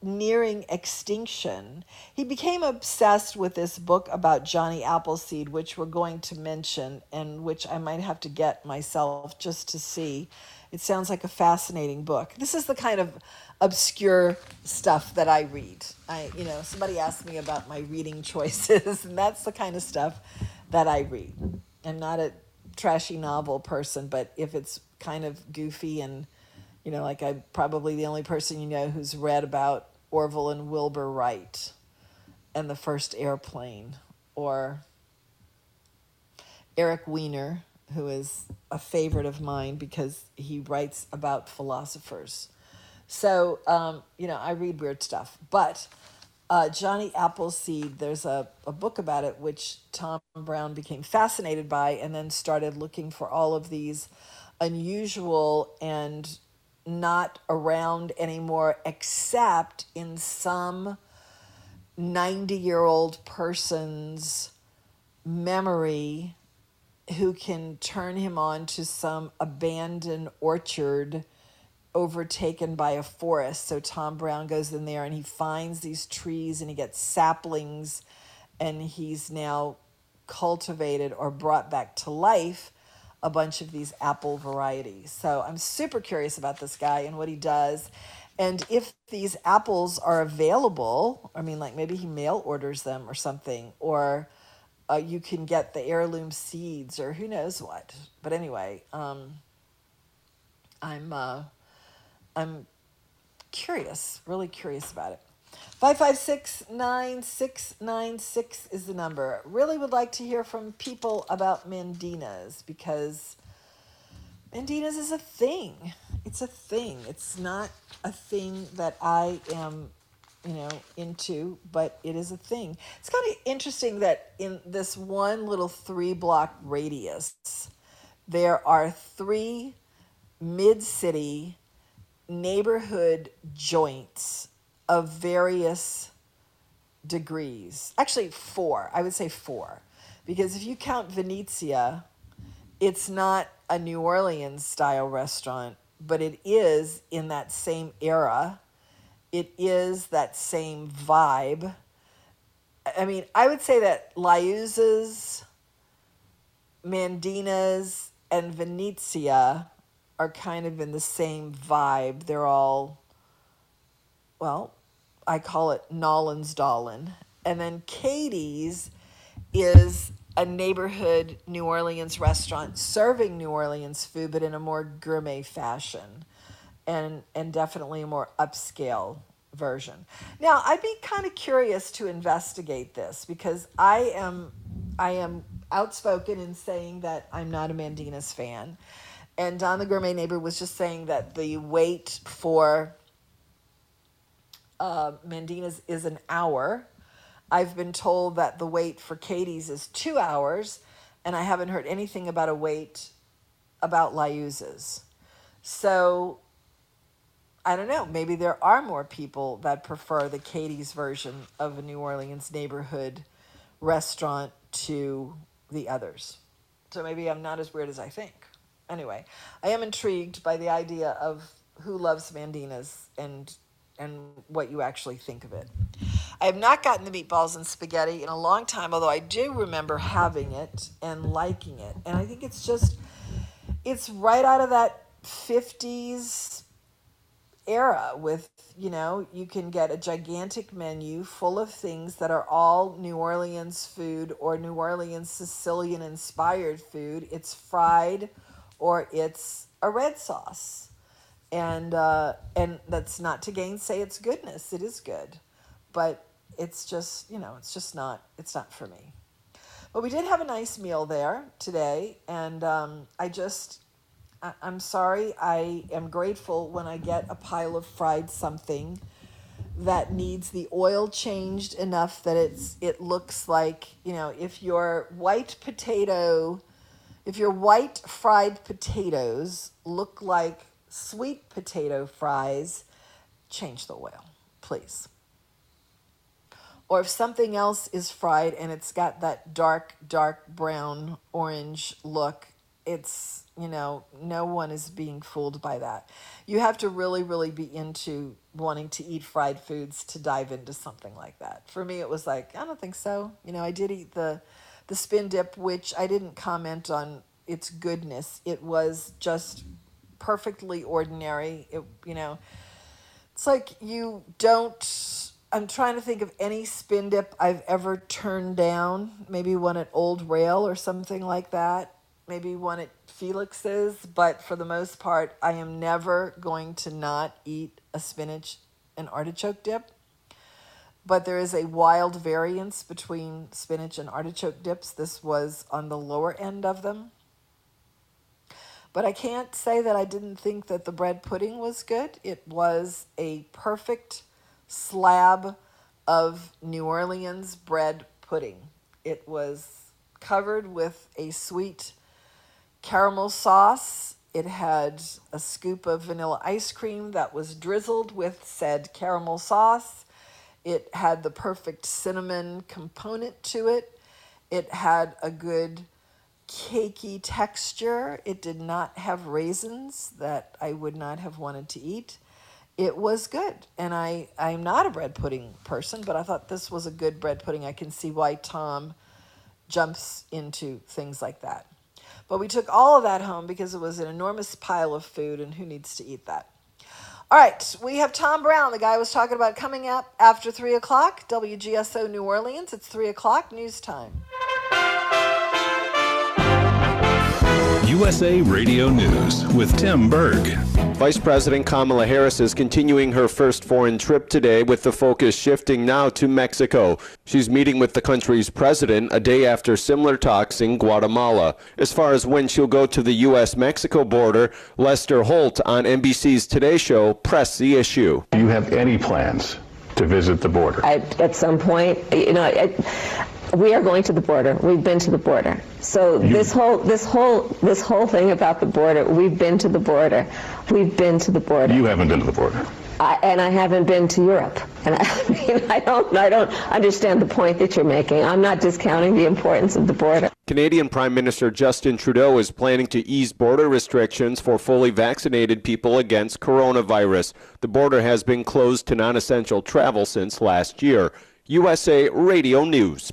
nearing extinction. He became obsessed with this book about Johnny Appleseed, which we're going to mention and which I might have to get myself just to see. It sounds like a fascinating book. This is the kind of obscure stuff that I read. I, you know, somebody asked me about my reading choices, and that's the kind of stuff that I read. I'm not a trashy novel person, but if it's kind of goofy and, you know, like I'm probably the only person you know who's read about Orville and Wilbur Wright and the first airplane, or Eric Weiner, who is a favorite of mine because he writes about philosophers. So, um, you know, I read weird stuff. But uh, Johnny Appleseed, there's a, a book about it which Tom Brown became fascinated by and then started looking for all of these unusual and not around anymore except in some ninety-year-old person's memory who can turn him on to some abandoned orchard overtaken by a forest. So Tom Brown goes in there and he finds these trees and he gets saplings, and he's now cultivated or brought back to life a bunch of these apple varieties. So I'm super curious about this guy and what he does. And if these apples are available, I mean, like maybe he mail orders them or something, or uh, you can get the heirloom seeds or who knows what. But anyway, um, I'm, uh, I'm curious, really curious about it. five five six, nine six nine six is the number. Really would like to hear from people about Mandina's, because Mandina's is a thing. It's a thing. It's not a thing that I am, you know, into, but it is a thing. It's kind of interesting that in this one little three-block radius, there are three mid-city neighborhood joints of various degrees. Actually, four. I would say four. Because if you count Venezia, it's not a New Orleans style restaurant, but it is in that same era. It is that same vibe. I mean, I would say that Liuzza's, Mandina's, and Venezia are kind of in the same vibe. They're all, well, I call it Nollins Dollin. And then Katie's is a neighborhood New Orleans restaurant serving New Orleans food, but in a more gourmet fashion, and and definitely a more upscale version. Now, I'd be kind of curious to investigate this, because I am I am outspoken in saying that I'm not a Mandina's fan. And Don, the gourmet neighbor, was just saying that the wait for Uh, Mandina's is an hour. I've been told that the wait for Katie's is two hours, and I haven't heard anything about a wait about Liuzza's. So, I don't know. Maybe there are more people that prefer the Katie's version of a New Orleans neighborhood restaurant to the others. So maybe I'm not as weird as I think. Anyway, I am intrigued by the idea of who loves Mandina's and and what you actually think of it. I have not gotten the meatballs and spaghetti in a long time, although I do remember having it and liking it. And I think it's just, it's right out of that fifties era with, you know, you can get a gigantic menu full of things that are all New Orleans food or New Orleans Sicilian inspired food. It's fried or it's a red sauce. And uh, and that's not to gainsay its goodness. It is good, but it's just, you know, it's just not, it's not for me. But we did have a nice meal there today. And um, I just, I- I'm sorry. I am grateful when I get a pile of fried something that needs the oil changed enough that it's it looks like, you know, if your white potato, if your white fried potatoes look like sweet potato fries, change the oil, please. Or if something else is fried and it's got that dark, dark brown, orange look, it's, you know, no one is being fooled by that. You have to really, really be into wanting to eat fried foods to dive into something like that. For me, it was like, I don't think so. You know, I did eat the, the spin dip, which I didn't comment on its goodness. It was just perfectly ordinary. It, you know, it's like you don't... I'm trying to think of any spin dip I've ever turned down. Maybe one at Old Rail or something like that. Maybe one at Felix's. But for the most part, I am never going to not eat a spinach and artichoke dip. But there is a wild variance between spinach and artichoke dips. This was on the lower end of them. But I can't say that I didn't think that the bread pudding was good. It was a perfect slab of New Orleans bread pudding. It was covered with a sweet caramel sauce. It had a scoop of vanilla ice cream that was drizzled with said caramel sauce. It had the perfect cinnamon component to it. It had a good cakey texture. It did not have raisins that I would not have wanted to eat. It was good, and I, I'm not a bread pudding person, but I thought this was a good bread pudding. I can see why Tom jumps into things like that. But we took all of that home because it was an enormous pile of food, and who needs to eat that? All right, we have Tom Brown, the guy I was talking about, coming up after three o'clock, W G S O New Orleans. It's three o'clock, news time. U S A Radio News with Tim Berg. Vice President Kamala Harris is continuing her first foreign trip today, with the focus shifting now to Mexico. She's meeting with the country's president a day after similar talks in Guatemala. As far as when she'll go to the U S Mexico border, Lester Holt on N B C's Today Show pressed the issue. Do you have any plans to visit the border? I, at some point, you know, I, we are going to the border. We've been to the border. So you, this whole this whole this whole thing about the border, we've been to the border. We've been to the border. You haven't been to the border. I, and I haven't been to Europe. And I, I mean, I don't, I don't understand the point that you're making. I'm not discounting the importance of the border. Canadian Prime Minister Justin Trudeau is planning to ease border restrictions for fully vaccinated people against coronavirus. The border has been closed to non-essential travel since last year. U S A Radio News.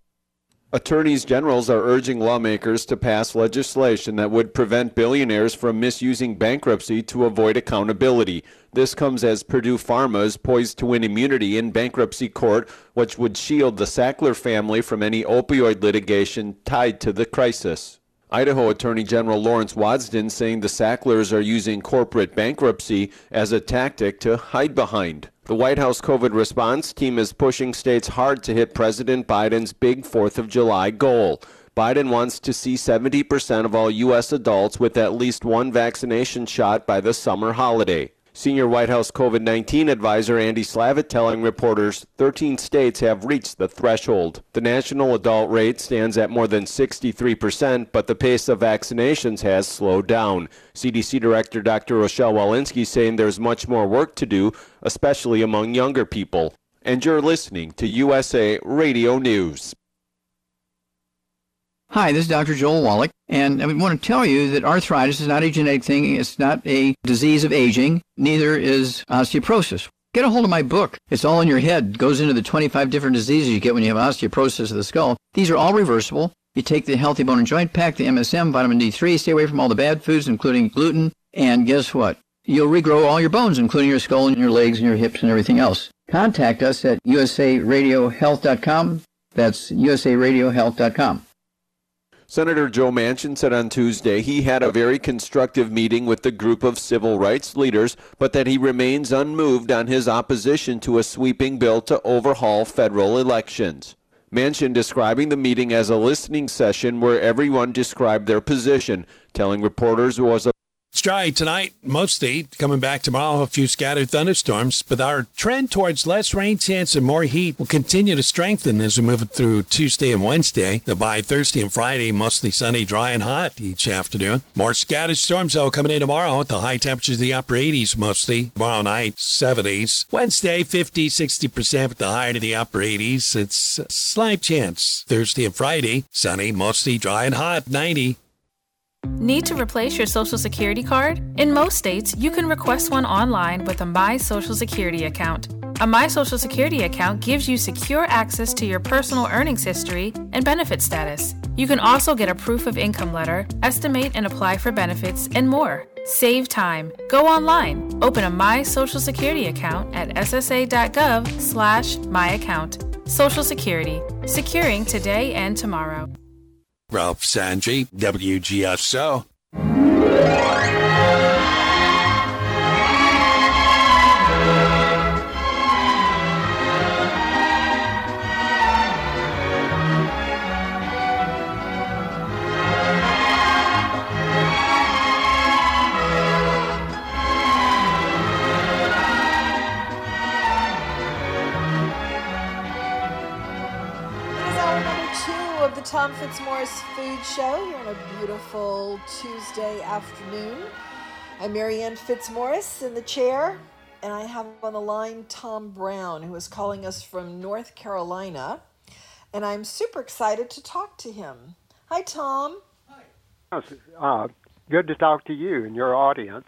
Attorneys generals are urging lawmakers to pass legislation that would prevent billionaires from misusing bankruptcy to avoid accountability. This comes as Purdue Pharma is poised to win immunity in bankruptcy court, which would shield the Sackler family from any opioid litigation tied to the crisis. Idaho Attorney General Lawrence Wadsden saying the Sacklers are using corporate bankruptcy as a tactic to hide behind. The White House COVID response team is pushing states hard to hit President Biden's big fourth of July goal. Biden wants to see seventy percent of all U S adults with at least one vaccination shot by the summer holiday. Senior White House COVID nineteen advisor Andy Slavitt telling reporters thirteen states have reached the threshold. The national adult rate stands at more than sixty-three percent, but the pace of vaccinations has slowed down. C D C Director Doctor Rochelle Walensky saying there's much more work to do, especially among younger people. And you're listening to U S A Radio News. Hi, this is Doctor Joel Wallach, and I want to tell you that arthritis is not a genetic thing. It's not a disease of aging. Neither is osteoporosis. Get a hold of my book. It's all in your head. It goes into the twenty-five different diseases you get when you have osteoporosis of the skull. These are all reversible. You take the Healthy Bone and Joint Pack, the M S M, vitamin D three, stay away from all the bad foods, including gluten, and guess what? You'll regrow all your bones, including your skull and your legs and your hips and everything else. Contact us at U S A radio health dot com. That's U S A radio health dot com. Senator Joe Manchin said on Tuesday he had a very constructive meeting with the group of civil rights leaders, but that he remains unmoved on his opposition to a sweeping bill to overhaul federal elections. Manchin describing the meeting as a listening session where everyone described their position, telling reporters it was a dry tonight, mostly coming back tomorrow, a few scattered thunderstorms, but our trend towards less rain chance and more heat will continue to strengthen as we move through Tuesday and Wednesday. By Thursday and Friday, mostly sunny, dry, and hot each afternoon. More scattered storms, though, coming in tomorrow. The high temperatures in the upper eighties mostly. Tomorrow night, seventies. Wednesday, fifty, sixty percent with the high to the upper eighties. It's a slight chance. Thursday and Friday, sunny, mostly dry, and hot, ninety. Need to replace your Social Security card? In most states, you can request one online with a My Social Security account. A My Social Security account gives you secure access to your personal earnings history and benefit status. You can also get a proof of income letter, estimate and apply for benefits, and more. Save time. Go online. Open a My Social Security account at S S A dot gov slash my account. Social Security. Securing today and tomorrow. Ralph Sanji, W G S O. Tom Fitzmorris Food Show here on a beautiful Tuesday afternoon. I'm Marianne Fitzmorris in the chair, and I have on the line Tom Brown, who is calling us from North Carolina, and I'm super excited to talk to him. Hi, Tom. Hi. Uh, good to talk to you and your audience.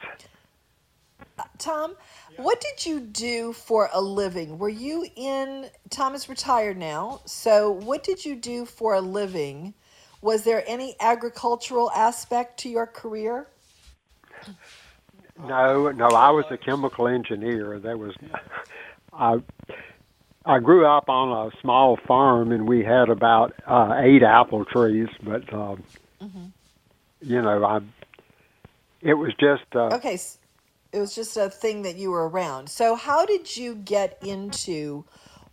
Uh, Tom, yeah. What did you do for a living? Were you in, Tom is retired now, so what did you do for a living? Was there any agricultural aspect to your career? No, no, I was a chemical engineer. There was, I, I grew up on a small farm, and we had about uh, eight apple trees, but, uh, mm-hmm. you know, I, it was just... Uh, okay. It was just a thing that you were around. So how did you get into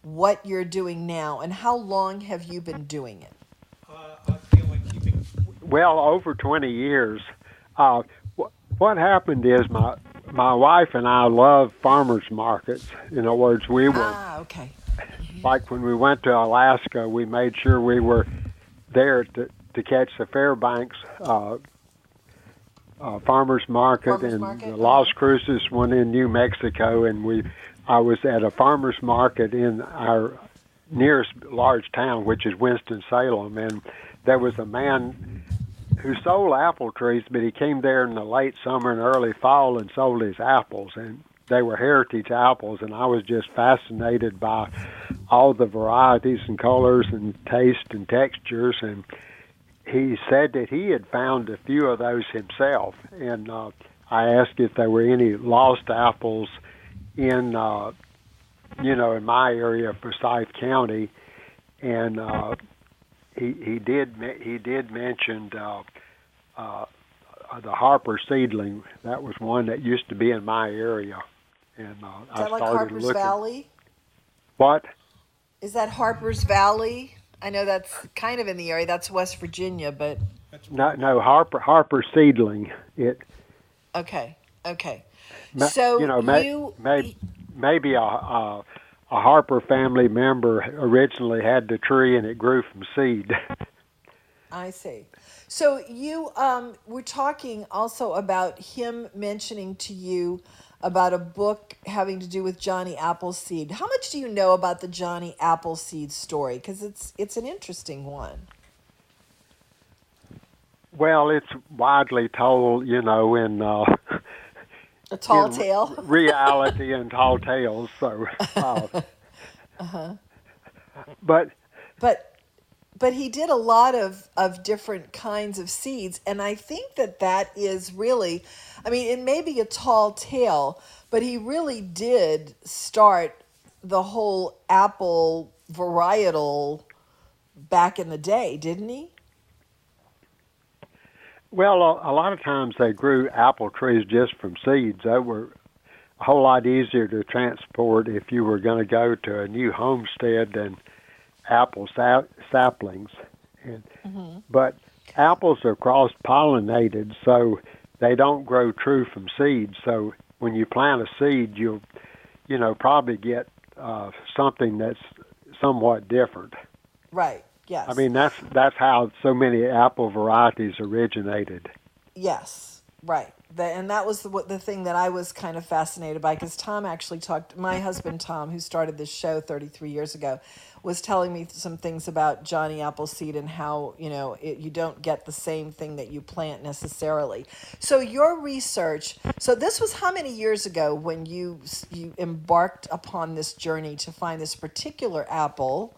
what you're doing now, and how long have you been doing it? Uh, I feel like keeping... Well, over twenty years. Uh, wh- what happened is my my wife and I love farmers markets. In other words, we were... Ah, okay. Like when we went to Alaska, we made sure we were there to, to catch the Fairbanks uh Uh, farmers market farmers and market. The Las Cruces one in New Mexico, and we, I was at a farmers market in our nearest large town, which is Winston-Salem, and there was a man who sold apple trees, but he came there in the late summer and early fall and sold his apples, and they were heritage apples, and I was just fascinated by all the varieties and colors and taste and textures. And he said that he had found a few of those himself, and uh, I asked if there were any lost apples in, uh, you know, in my area, Forsyth County, and uh, he he did he did mention uh, uh, the Harper seedling. That was one that used to be in my area, and uh, I started like Harper's looking. Valley? What? Is that Harper's Valley? I know that's kind of in the area. That's West Virginia, but no, no Harper Harper seedling. It. Okay. Okay. Ma- so you know, ma- you may, maybe a, a a Harper family member originally had the tree, and it grew from seed. I see. So you um, were talking also about him mentioning to you about a book having to do with Johnny Appleseed. How much do you know about the Johnny Appleseed story? Because it's it's an interesting one. Well, it's widely told, you know, in uh, A tall tale. Reality and tall tales. So, uh, uh-huh. but but but he did a lot of, of different kinds of seeds, and I think that that is really, I mean, it may be a tall tale, but he really did start the whole apple varietal back in the day, didn't he? Well, a, a lot of times they grew apple trees just from seeds. They were a whole lot easier to transport if you were going to go to a new homestead than apple sap, saplings. And, mm-hmm. But apples are cross-pollinated, so they don't grow true from seeds. So when you plant a seed, you'll, you know, probably get uh, something that's somewhat different. Right. Yes. I mean, that's that's how so many apple varieties originated. Yes, right. The, and that was the, the thing that I was kind of fascinated by, because Tom actually talked, my husband Tom, who started this show thirty-three years ago, was telling me some things about Johnny Appleseed and how, you know, it, you don't get the same thing that you plant necessarily. So your research, so this was how many years ago when you you embarked upon this journey to find this particular apple,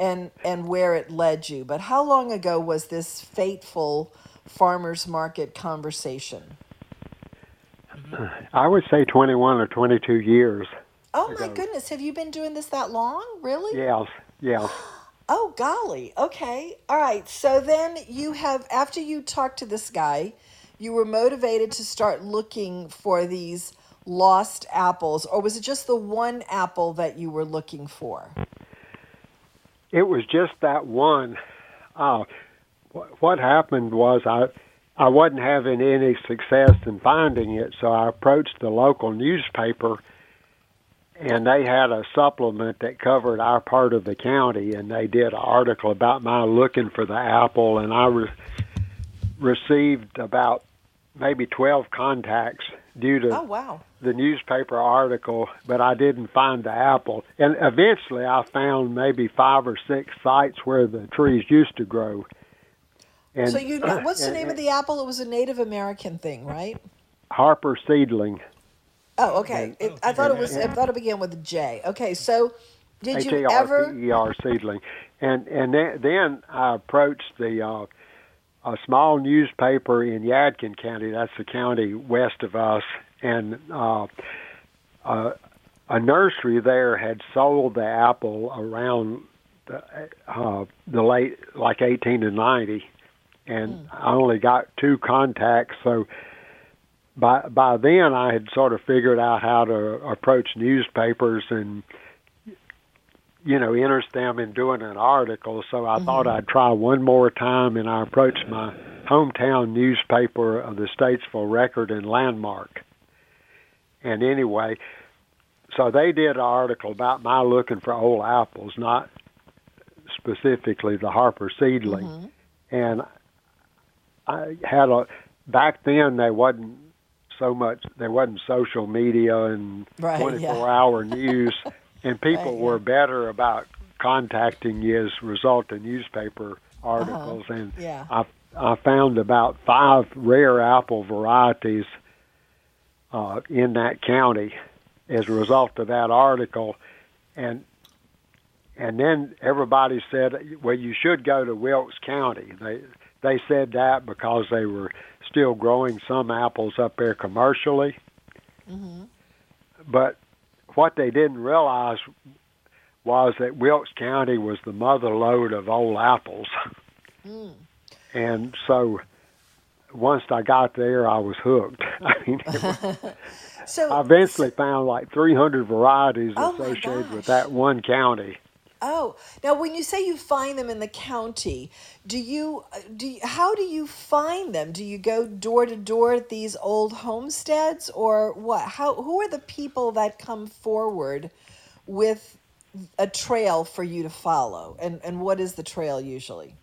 and and where it led you. But how long ago was this fateful farmers market conversation? I would say twenty-one or twenty-two years. Oh, ago. My goodness. Have you been doing this that long? Really? Yes, yes. Oh, golly. Okay. All right. So then you have, after you talked to this guy, you were motivated to start looking for these lost apples, or was it just the one apple that you were looking for? It was just that one. Uh, what happened was I, I wasn't having any success in finding it, so I approached the local newspaper, and they had a supplement that covered our part of the county, and they did an article about my looking for the apple, and I re- received about maybe twelve contacts due to oh, wow. the newspaper article, but I didn't find the apple. And eventually I found maybe five or six sites where the trees used to grow. And, so you know, what's the and, name and, of the apple? It was a Native American thing, right? Harper seedling. Oh, okay. It, I thought it was. I thought it began with a J. Okay, so did H A R P E R you ever... H A R P E R seedling. And, and then, then I approached the... Uh, a small newspaper in Yadkin County, that's the county west of us, and uh, uh, a nursery there had sold the apple around the, uh, the late, like eighteen ninety, and mm. I only got two contacts, so by by then I had sort of figured out how to approach newspapers and, you know, interest them in doing an article, so I mm-hmm. thought I'd try one more time, and I approached my hometown newspaper of the Statesville Record and Landmark. And anyway, so they did an article about my looking for old apples, not specifically the Harper seedling. Mm-hmm. And I had a, back then they wasn't so much, there wasn't social media and right, twenty-four hour yeah. news. And people right. were better about contacting you as a result of newspaper articles. Uh-huh. And yeah. I, I found about five rare apple varieties uh, in that county as a result of that article. And and then everybody said, well, you should go to Wilkes County. They, they said that because they were still growing some apples up there commercially. Mm-hmm. But... what they didn't realize was that Wilkes County was the mother lode of old apples. Mm. And so once I got there, I was hooked. I mean, it was, so, I eventually so, found like three hundred varieties oh associated with that one county. Oh, now when you say you find them in the county, do you, do you, how do you find them? Do you go door to door at these old homesteads or what? How, who are the people that come forward with a trail for you to follow? And, and what is the trail usually?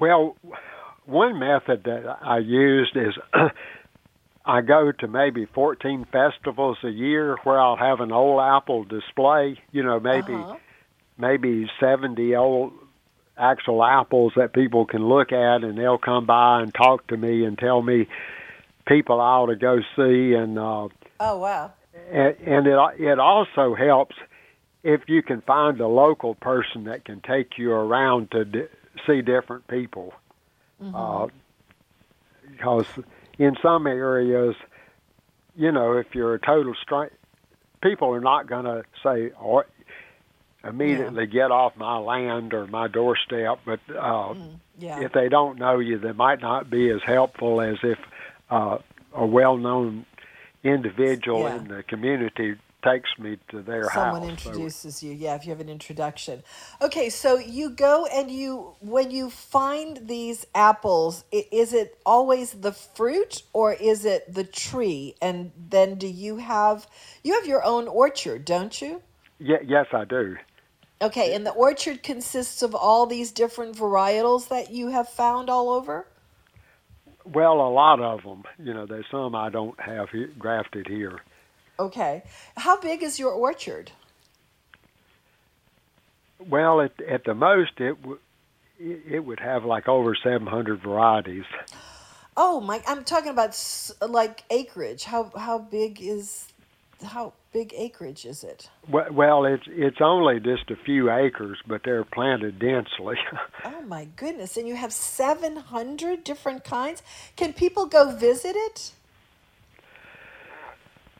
Well, one method that I used is... I go to maybe fourteen festivals a year where I'll have an old apple display, you know, maybe uh-huh. maybe seventy old actual apples that people can look at, and they'll come by and talk to me and tell me people I ought to go see. And uh, oh wow! And, and it it also helps if you can find a local person that can take you around to d- see different people, mm-hmm. uh, because in some areas, you know, if you're a total stranger, people are not going to say, or immediately yeah. get off my land or my doorstep, but uh, mm, yeah. if they don't know you, they might not be as helpful as if uh, a well-known individual yeah. in the community takes me to their Someone house. Someone introduces so. you, yeah, if you have an introduction. Okay, so you go and you, when you find these apples, is it always the fruit or is it the tree? And then do you have, you have your own orchard, don't you? Yeah, yes, I do. Okay, and the orchard consists of all these different varietals that you have found all over? Well, a lot of them. You know, there's some I don't have he- grafted here. Okay. How big is your orchard? Well, at, at the most, it, w- it would have like over seven hundred varieties. Oh, my, I'm talking about s- like acreage. How how big is... How big acreage is it? Well, it's it's only just a few acres, but they're planted densely. Oh, my goodness. And you have seven hundred different kinds? Can people go visit it?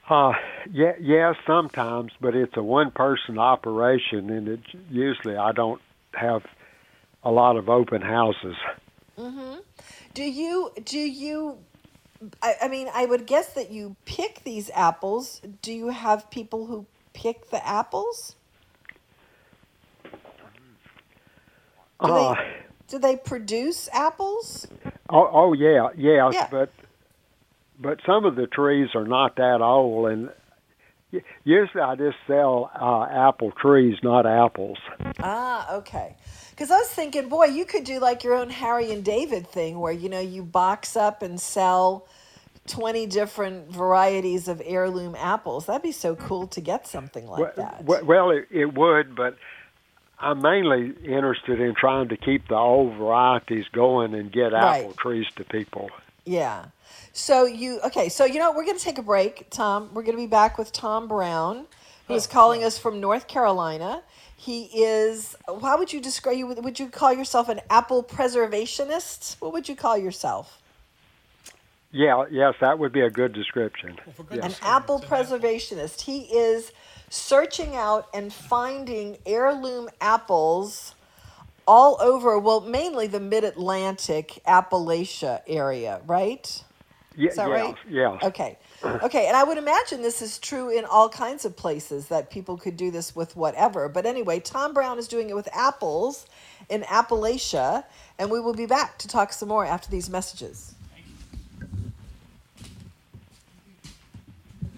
Uh, yeah, yeah, sometimes, but it's a one-person operation, and it's usually I don't have a lot of open houses. Mm-hmm. Do you... Do you I, I mean, I would guess that you pick these apples. Do you have people who pick the apples? Do, uh, they, do they produce apples? Oh, oh yeah, yeah, yeah. But but some of the trees are not that old, and usually I just sell uh, apple trees, not apples. Ah, okay. Because I was thinking, boy, you could do like your own Harry and David thing where, you know, you box up and sell twenty different varieties of heirloom apples. That'd be so cool to get something like well, that. Well, well it, it would, but I'm mainly interested in trying to keep the old varieties going and get apple right. trees to people. Yeah. So you, okay, so you know what? We're going to take a break, Tom. We're going to be back with Tom Brown, who's oh, calling yeah. us from North Carolina. He is, how would you describe, you? would you call yourself an apple preservationist? What would you call yourself? Yeah, yes, that would be a good description. Well, yes. An apple preservationist. He is searching out and finding heirloom apples all over, well, mainly the mid-Atlantic Appalachia area, right? Yeah, is that yeah, right? Yeah. Okay. Okay, and I would imagine this is true in all kinds of places that people could do this with whatever. But anyway, Tom Brown is doing it with apples in Appalachia, and we will be back to talk some more after these messages.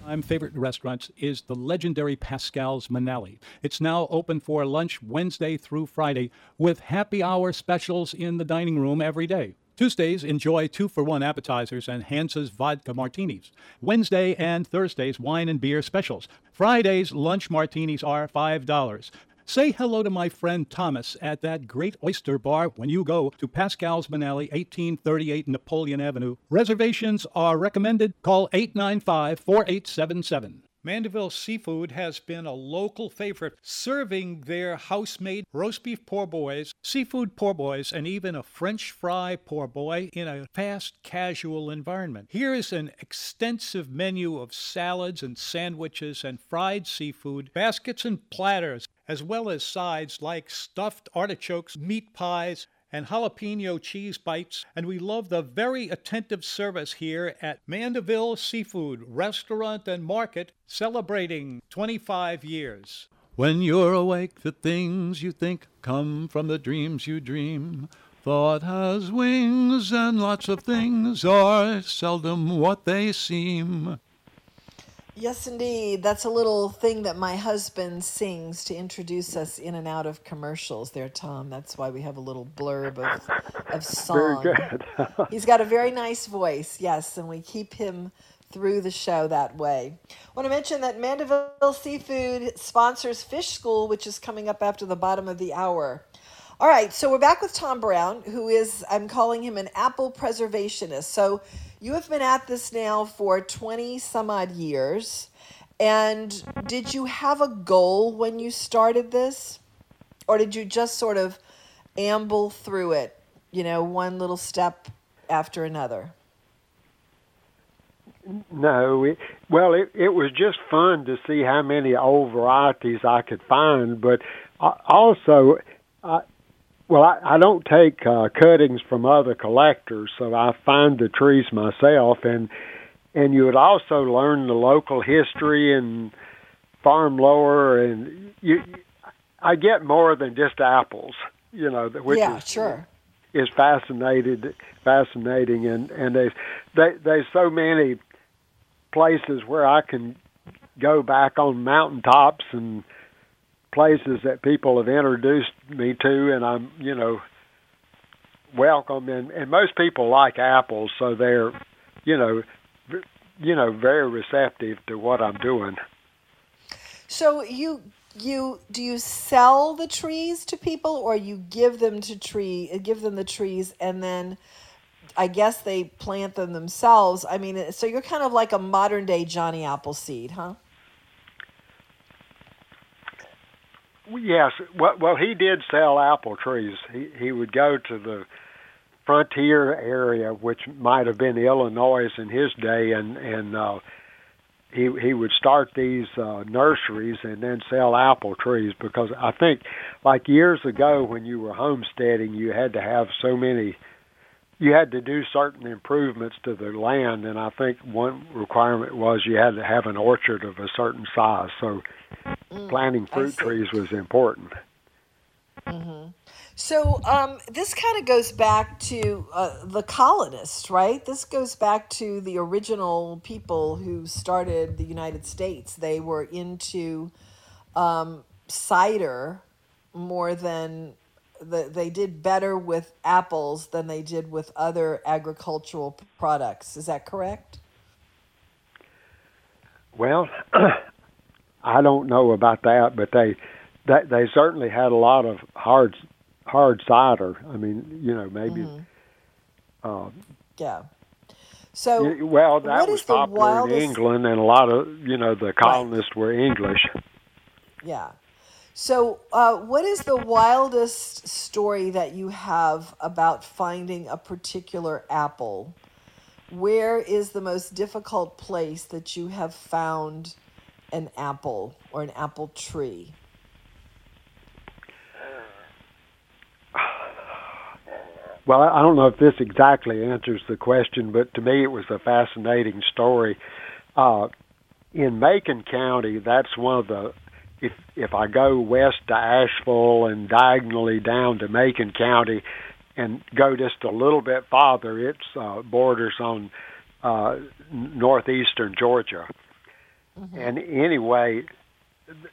My favorite restaurants is the legendary Pascal's Manelli. It's now open for lunch Wednesday through Friday with happy hour specials in the dining room every day. Tuesdays, enjoy two-for-one appetizers and Hansa's vodka martinis. Wednesday and Thursdays, wine and beer specials. Fridays, lunch martinis are five dollars. Say hello to my friend Thomas at that great oyster bar when you go to Pascal's Manelli, eighteen thirty-eight Napoleon Avenue. Reservations are recommended. Call eight nine five, four eight seven seven. Mandeville Seafood has been a local favorite, serving their house-made roast beef pour boys, seafood pour boys, and even a French fry pour boy in a fast, casual environment. Here is an extensive menu of salads and sandwiches and fried seafood, baskets and platters, as well as sides like stuffed artichokes, meat pies, and jalapeno cheese bites, and we love the very attentive service here at Mandeville Seafood Restaurant and Market, celebrating twenty-five years. When you're awake, the things you think come from the dreams you dream. Thought has wings, and lots of things are seldom what they seem. Yes, indeed. That's a little thing that my husband sings to introduce us in and out of commercials there, Tom. That's why we have a little blurb of, of song. Very good. He's got a very nice voice, yes, and we keep him through the show that way. I want to mention that Mandeville Seafood sponsors Fish School, which is coming up after the bottom of the hour. All right, so we're back with Tom Brown, who is, I'm calling him an apple preservationist. So you have been at this now for twenty some odd years. And did you have a goal when you started this? Or did you just sort of amble through it, you know, one little step after another? No, it, well, it, it was just fun to see how many old varieties I could find. But I, also, I, well, I, I don't take uh, cuttings from other collectors, so I find the trees myself. And, and you would also learn the local history and farm lore. And you, I get more than just apples, you know, which yeah, is, sure. is fascinated, fascinating. And, and there's, they, there's so many places where I can go back on mountaintops and places that people have introduced me to, and I'm, you know, welcome. And, and most people like apples, so they're, you know, v- you know, very receptive to what I'm doing. So you, you, do you sell the trees to people, or you give them to tree, give them the trees, and then I guess they plant them themselves? I mean, so you're kind of like a modern day Johnny Appleseed, huh? Yes. Well, well, he did sell apple trees. He he would go to the frontier area, which might have been Illinois in his day, and and uh, he he would start these uh, nurseries and then sell apple trees, because I think, like years ago when you were homesteading, you had to have so many. You had to do certain improvements to the land, and I think one requirement was you had to have an orchard of a certain size. So mm, planting fruit trees was important. Mm-hmm. So um, this kind of goes back to uh, the colonists, right? This goes back to the original people who started the United States. They were into um, cider more than... The, they did better with apples than they did with other agricultural products. Is that correct? Well, I don't know about that, but they, they they certainly had a lot of hard hard cider. I mean, you know, maybe. Mm-hmm. Um, yeah. So it, well, that was popular wildest... in England, and a lot of you know the colonists right. were English. Yeah. So uh, what is the wildest story that you have about finding a particular apple? Where is the most difficult place that you have found an apple or an apple tree? Well, I don't know if this exactly answers the question, but to me it was a fascinating story. Uh, in Macon County, that's one of the If if I go west to Asheville and diagonally down to Macon County and go just a little bit farther, it's uh, borders on uh, northeastern Georgia. Mm-hmm. And anyway,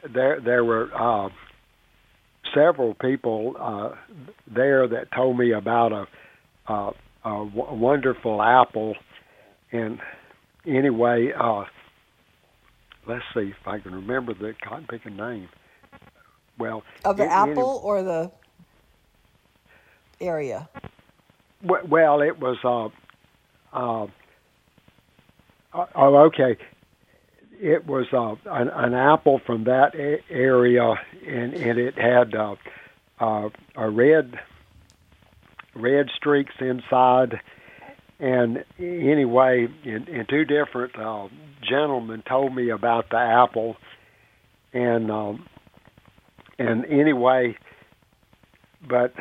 there there were uh, several people uh, there that told me about a, uh, a w- wonderful apple. And anyway... Uh, Let's see if I can remember the cotton picker name. Well, of the it, apple it, or the area? Well, well it was. Uh, uh, oh, okay. It was uh, an, an apple from that a- area, and, and it had uh, uh, a red red streaks inside. And anyway, and, and two different uh, gentlemen told me about the apple, and um, and anyway, but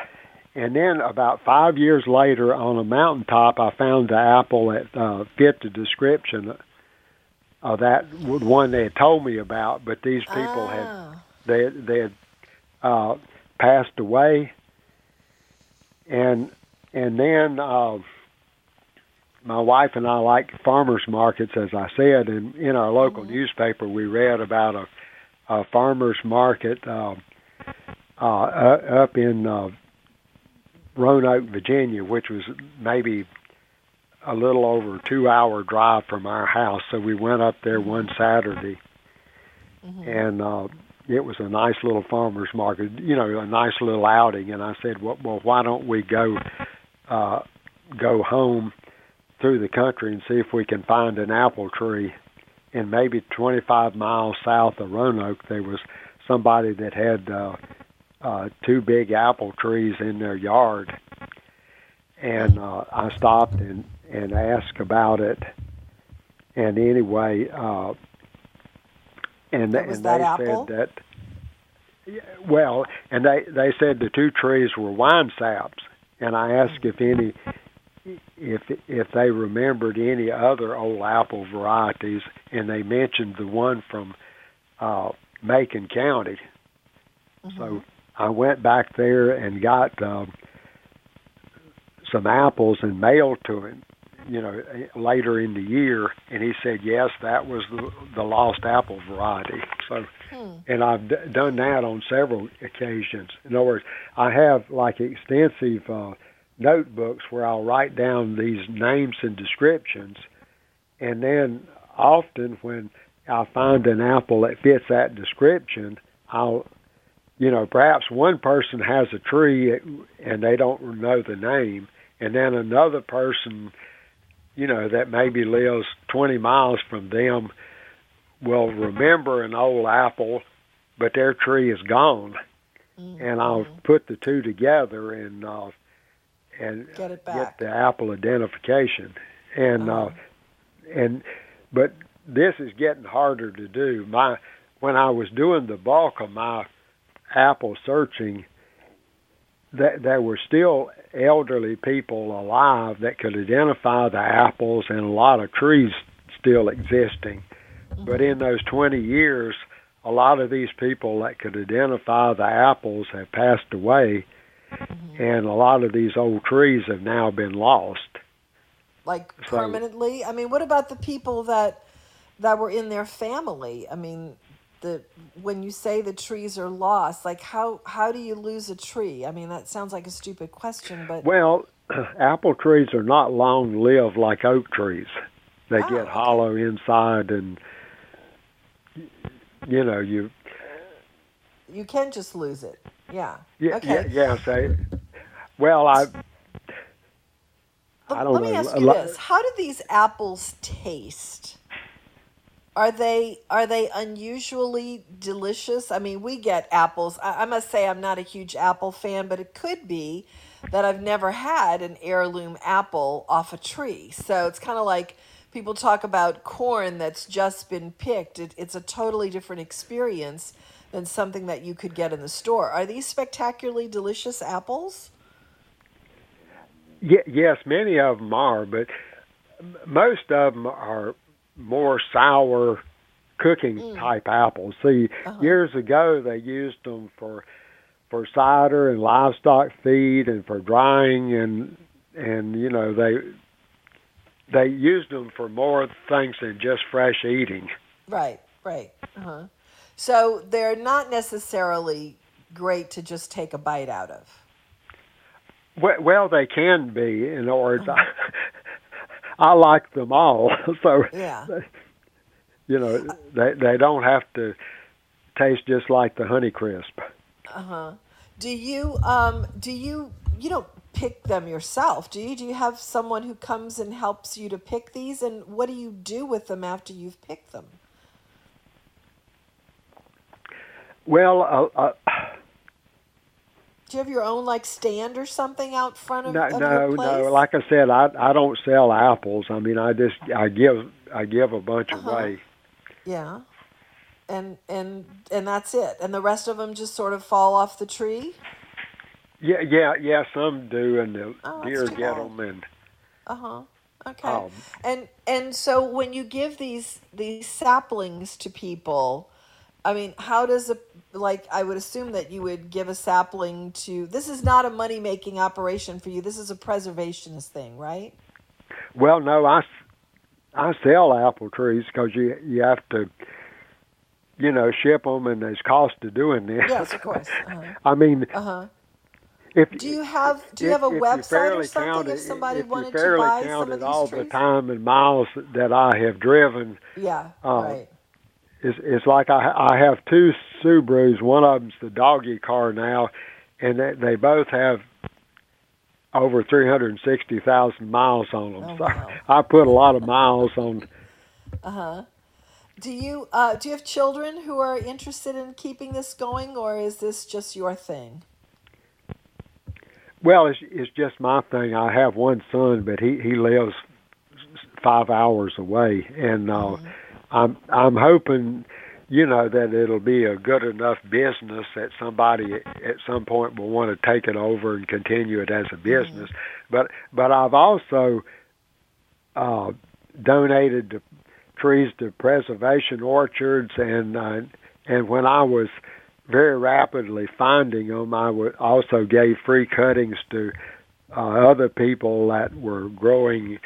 and then about five years later, on a mountaintop, I found the apple that uh, fit the description of that one they had told me about. But these people ah. had they they had uh, passed away, and and then. Uh, My wife and I like farmers markets, as I said, and in our local mm-hmm. newspaper we read about a, a farmers market uh, uh, up in uh, Roanoke, Virginia, which was maybe a little over a two-hour drive from our house. So we went up there one Saturday, mm-hmm. and uh, it was a nice little farmer's market, you know, a nice little outing. And I said, well, well why don't we go uh, go home through the country and see if we can find an apple tree. And maybe twenty-five miles south of Roanoke, there was somebody that had uh, uh, two big apple trees in their yard. And uh, I stopped and, and asked about it. And anyway, uh, and, and they apple? said that, well, and they, they said the two trees were wine saps. And I asked if any, if if they remembered any other old apple varieties, and they mentioned the one from uh, Macon County. Mm-hmm. So I went back there and got um, some apples and mailed to him, you know, later in the year, and he said, yes, that was the, the lost apple variety. So, hmm. and I've d- done that on several occasions. In other words, I have like extensive uh, notebooks where I'll write down these names and descriptions, and then often when I find an apple that fits that description, I'll, you know, perhaps one person has a tree and they don't know the name, and then another person, you know, that maybe lives twenty miles from them will remember an old apple, but their tree is gone. Mm-hmm. And I'll put the two together and uh, and get it back. Get the apple identification. And oh. uh, and but this is getting harder to do. My when I was doing the bulk of my apple searching, that there were still elderly people alive that could identify the apples and a lot of trees still existing. Mm-hmm. But in those twenty years, a lot of these people that could identify the apples have passed away, mm-hmm. and a lot of these old trees have now been lost. Like permanently? So, I mean, what about the people that that were in their family? I mean, the when you say the trees are lost, like how, how do you lose a tree? I mean, that sounds like a stupid question, but... Well, apple trees are not long-lived like oak trees. They oh, get okay. hollow inside and, you know, you... You can just lose it, yeah. yeah okay. Yeah, yeah say, well, I... But I don't let know. me ask you this. How do these apples taste? Are they are they unusually delicious? I mean, we get apples. I, I must say I'm not a huge apple fan, but it could be that I've never had an heirloom apple off a tree. So it's kind of like people talk about corn that's just been picked. It, it's a totally different experience than something that you could get in the store. Are these spectacularly delicious apples? Y- yes, many of them are, but most of them are more sour cooking mm. type apples. See, uh-huh. years ago they used them for for cider and livestock feed and for drying and and you know they they used them for more things than just fresh eating. Right, right. Uh-huh. So they're not necessarily great to just take a bite out of. Well, well they can be in order to, uh-huh. I like them all, so yeah. you know they they don't have to taste just like the Honeycrisp. Uh huh. Do you um do you you don't pick them yourself? Do you do you have someone who comes and helps you to pick these? And what do you do with them after you've picked them? Well, uh, uh, do you have your own, like, stand or something out front of, no, of no, your place? No, no. Like I said, I I don't sell apples. I mean, I just I give I give a bunch uh-huh. away. Yeah, and and and that's it. And the rest of them just sort of fall off the tree. Yeah, yeah, yeah. Some do, and the oh, deer get them, and uh huh. Okay. Um, and and so when you give these these saplings to people, I mean, how does a like I would assume that you would give a sapling to, this is not a money-making operation for you. This is a preservationist thing, right? Well, no, I, I sell apple trees because you, you have to, you know, ship them and there's cost to doing this. Yes, of course. Uh-huh. I mean, uh-huh. if do you have do you if, have a website or something counted, if somebody if wanted to buy some of these trees? If you fairly counted all the time and miles that I have driven, yeah, um, right. is is like I, I have two Subarus. One of them's the doggy car now, and they, they both have over three hundred sixty thousand miles on them. Oh, so wow. I put a lot of miles on. Uh-huh. Do you uh, do you have children who are interested in keeping this going, or is this just your thing? Well, it's, it's just my thing. I have one son, but he, he lives five hours away, and uh, mm-hmm. I'm I'm hoping, you know, that it'll be a good enough business that somebody at some point will want to take it over and continue it as a business. Mm-hmm. But but I've also uh, donated to trees to preservation orchards, and uh, and when I was very rapidly finding them, I also gave free cuttings to uh, other people that were growing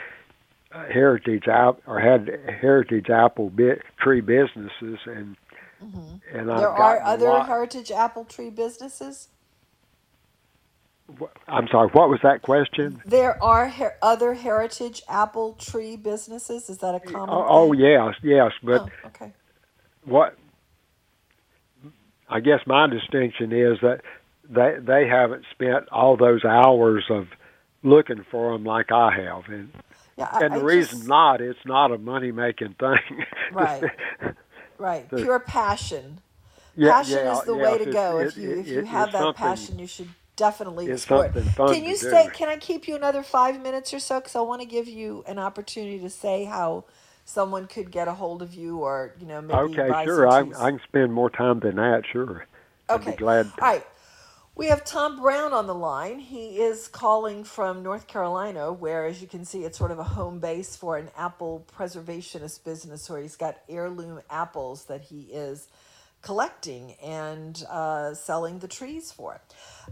uh, heritage ap- or had heritage apple bi- tree businesses, and mm-hmm. and I've there are other lot. heritage apple tree businesses. I'm sorry, what was that question? There are her- other heritage apple tree businesses. Is that a common? Oh, oh yes, yes, but oh, okay. What? I guess my distinction is that they they haven't spent all those hours of looking for them like I have, and yeah, I, and the I reason just, not, it's not a money making thing. Right, right. The, Pure passion. Yeah, passion yeah, is the yeah, way to go. It, if you it, if you it, have that passion, you should definitely explore it. Can you stay? Do. Can I keep you another five minutes or so? Because I want to give you an opportunity to say how someone could get a hold of you, or, you know, maybe okay, buy sure. some cheese. I, I can spend more time than that, sure. Okay. I'd be glad to. All right. We have Tom Brown on the line. He is calling from North Carolina, where, as you can see, it's sort of a home base for an apple preservationist business, where he's got heirloom apples that he is collecting and uh, selling the trees for.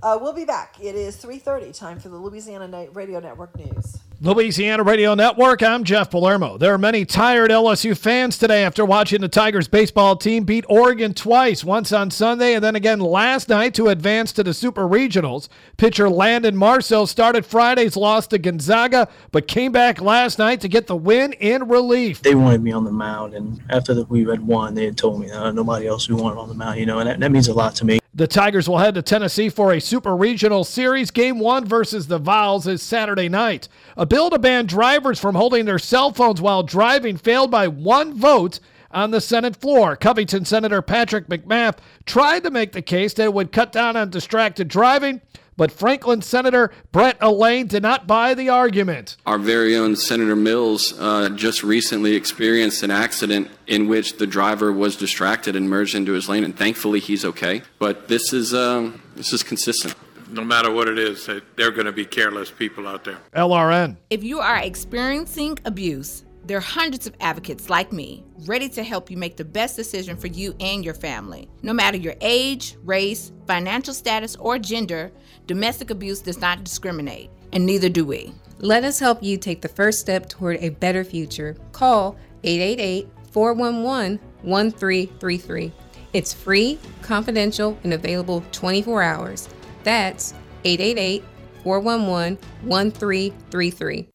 Uh, we'll be back. It is three thirty, time for the Louisiana Radio Network News. Louisiana Radio Network, I'm Jeff Palermo. There are many tired L S U fans today after watching the Tigers baseball team beat Oregon twice, once on Sunday and then again last night to advance to the Super Regionals. Pitcher Landon Marceau started Friday's loss to Gonzaga, but came back last night to get the win in relief. They wanted me on the mound, and after the, we had won, they had told me uh, nobody else we wanted on the mound, you know, and that, that means a lot to me. The Tigers will head to Tennessee for a Super Regional Series. Game one versus the Vols is Saturday night. A bill to ban drivers from holding their cell phones while driving failed by one vote on the Senate floor. Covington Senator Patrick McMath tried to make the case that it would cut down on distracted driving, but Franklin Senator Brett Allain did not buy the argument. Our very own Senator Mills uh, just recently experienced an accident in which the driver was distracted and merged into his lane, and thankfully he's okay. But this is um, this is consistent. No matter what it is, they're going to be careless people out there. L R N. If you are experiencing abuse, there are hundreds of advocates like me ready to help you make the best decision for you and your family. No matter your age, race, financial status, or gender, domestic abuse does not discriminate, and neither do we. Let us help you take the first step toward a better future. Call eight eight eight, four one one, one three three three. It's free, confidential, and available twenty-four hours. That's eight eight eight, four one one, one three three three.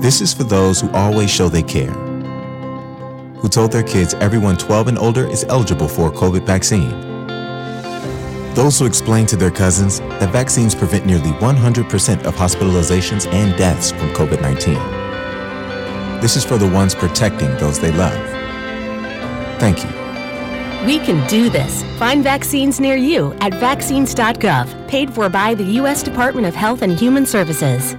This is for those who always show they care, who told their kids everyone twelve and older is eligible for a COVID vaccine, those who explained to their cousins that vaccines prevent nearly one hundred percent of hospitalizations and deaths from COVID nineteen. This is for the ones protecting those they love. Thank you. We can do this. Find vaccines near you at vaccines dot gov, paid for by the U S Department of Health and Human Services.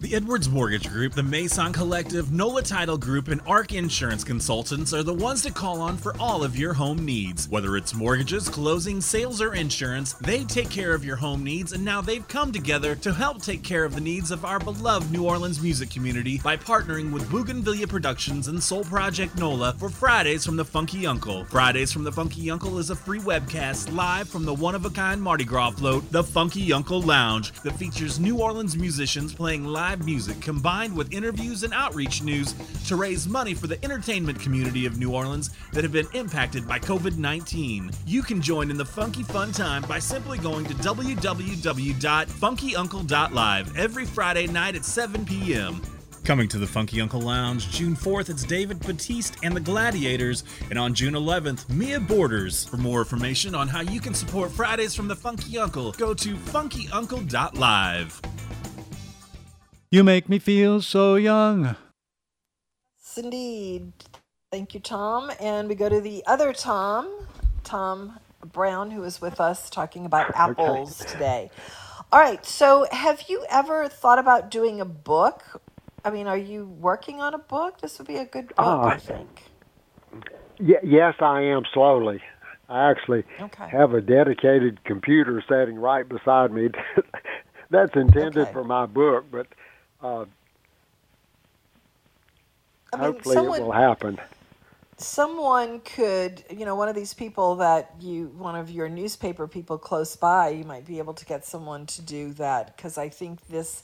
The Edwards Mortgage Group, the Mason Collective, NOLA Title Group, and ARC Insurance Consultants are the ones to call on for all of your home needs. Whether it's mortgages, closing, sales, or insurance, they take care of your home needs, and now they've come together to help take care of the needs of our beloved New Orleans music community by partnering with Bougainvillea Productions and Soul Project NOLA for Fridays from the Funky Uncle. Fridays from the Funky Uncle is a free webcast live from the one-of-a-kind Mardi Gras float, the Funky Uncle Lounge, that features New Orleans musicians playing live music combined with interviews and outreach news to raise money for the entertainment community of New Orleans that have been impacted by COVID nineteen. You can join in the funky fun time by simply going to w w w dot funky uncle dot live every Friday night at seven p.m. Coming to the Funky Uncle Lounge, June fourth, it's David Batiste and the Gladiators. And on June eleventh, Mia Borders. For more information on how you can support Fridays from the Funky Uncle, go to funky uncle dot live. You make me feel so young. Yes, indeed. Thank you, Tom. And we go to the other Tom, Tom Brown, who is with us talking about apples okay. today. All right, so have you ever thought about doing a book? I mean, are you working on a book? This would be a good book, uh, I think. Y- yes, I am slowly. I actually okay. have a dedicated computer sitting right beside me that's intended okay. for my book, but uh, I mean, hopefully someone, it will happen. Someone could, you know, one of these people that you, one of your newspaper people close by, you might be able to get someone to do that, because I think this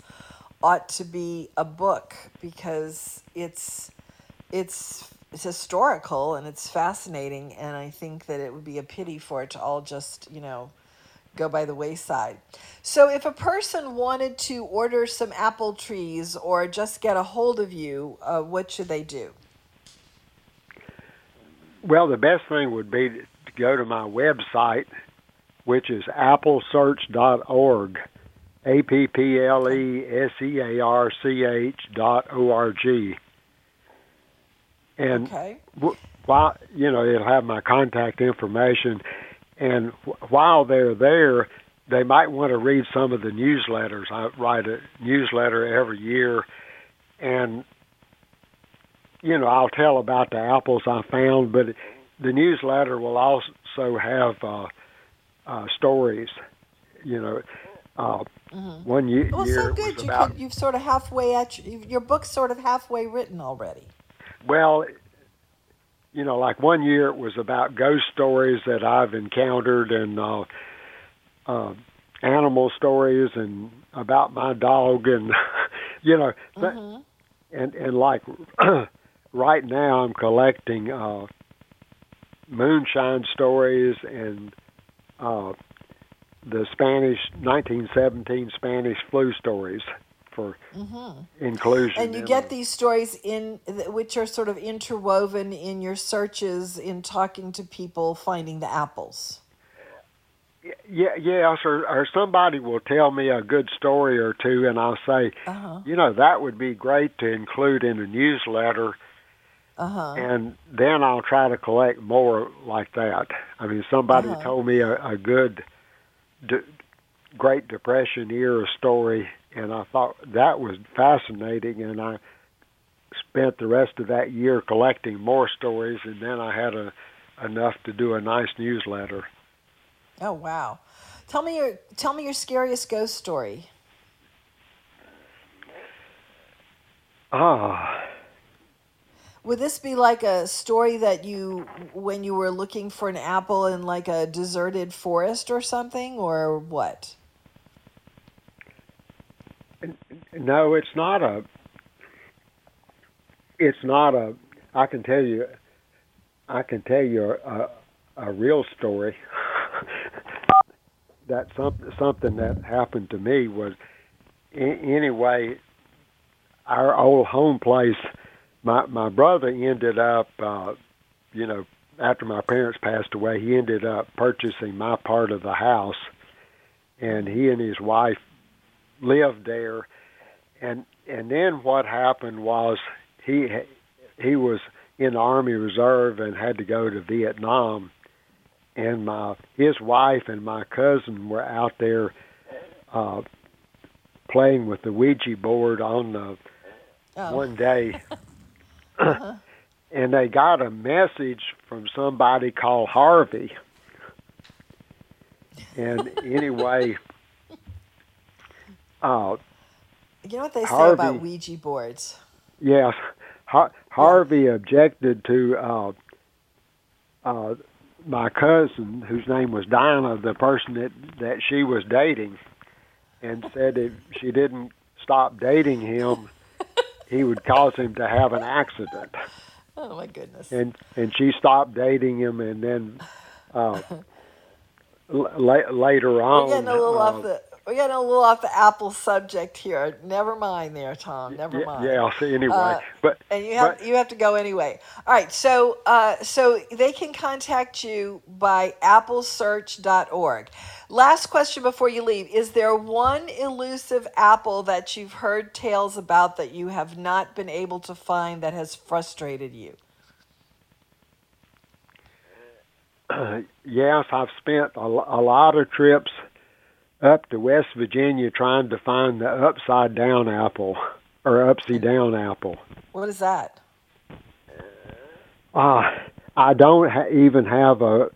ought to be a book, because it's it's it's historical and it's fascinating, and I think that it would be a pity for it to all just, you know, go by the wayside. So if a person wanted to order some apple trees or just get a hold of you, uh, what should they do? Well, the best thing would be to go to my website, which is apple search dot org. A P P L E S E A R C H dot O R G. And, okay. w- while, you know, it'll have my contact information. And w- while they're there, they might want to read some of the newsletters. I write a newsletter every year. And, you know, I'll tell about the apples I found, but the newsletter will also have uh, uh, stories, you know. Uh, mm-hmm. One year, well, year so good. It was you about, could, you've sort of halfway at your, your book's sort of halfway written already. Well, you know, like one year it was about ghost stories that I've encountered and uh, uh, animal stories and about my dog and you know, mm-hmm. th- and and like right now I'm collecting uh, moonshine stories and. Uh, The Spanish nineteen seventeen Spanish flu stories for mm-hmm. inclusion, and you get a, these stories in which are sort of interwoven in your searches in talking to people finding the apples. Yeah, yes, or, or somebody will tell me a good story or two, and I'll say, uh-huh. you know, that would be great to include in a newsletter. Uh-huh. And then I'll try to collect more like that. I mean, somebody uh-huh. told me a, a good. De- Great Depression era story, and I thought that was fascinating, and I spent the rest of that year collecting more stories, and then I had a, enough to do a nice newsletter. Oh wow! Tell me your tell me your scariest ghost story. Ah. Would this be like a story that you, when you were looking for an apple in like a deserted forest or something, or what? No, it's not a, it's not a, I can tell you, I can tell you a, a real story. That some, something that happened to me was, anyway, our old home place, My my brother ended up, uh, you know, after my parents passed away, he ended up purchasing my part of the house, and he and his wife lived there, and and then what happened was he he was in the Army Reserve and had to go to Vietnam, and my his wife and my cousin were out there uh, playing with the Ouija board on the oh. one day. Uh-huh. And they got a message from somebody called Harvey. And anyway, uh, you know what they Harvey, say about Ouija boards? Yes, Har- Harvey yeah. objected to uh, uh, my cousin, whose name was Dinah, the person that, that she was dating, and said if she didn't stop dating him, he would cause him to have an accident. Oh, my goodness. And and she stopped dating him, and then uh, l- later on... We're getting a little uh, off the... We're getting a little off the apple subject here. Never mind there, Tom. Never yeah, mind. Yeah, I'll say anyway. Uh, but and you have but, you have to go anyway. All right. So uh, so they can contact you by apple search dot org. Last question before you leave: is there one elusive apple that you've heard tales about that you have not been able to find that has frustrated you? Uh, yes, I've spent a, a lot of trips up to West Virginia trying to find the upside down apple or upsy down apple. What is that? Uh, I don't ha- even have a,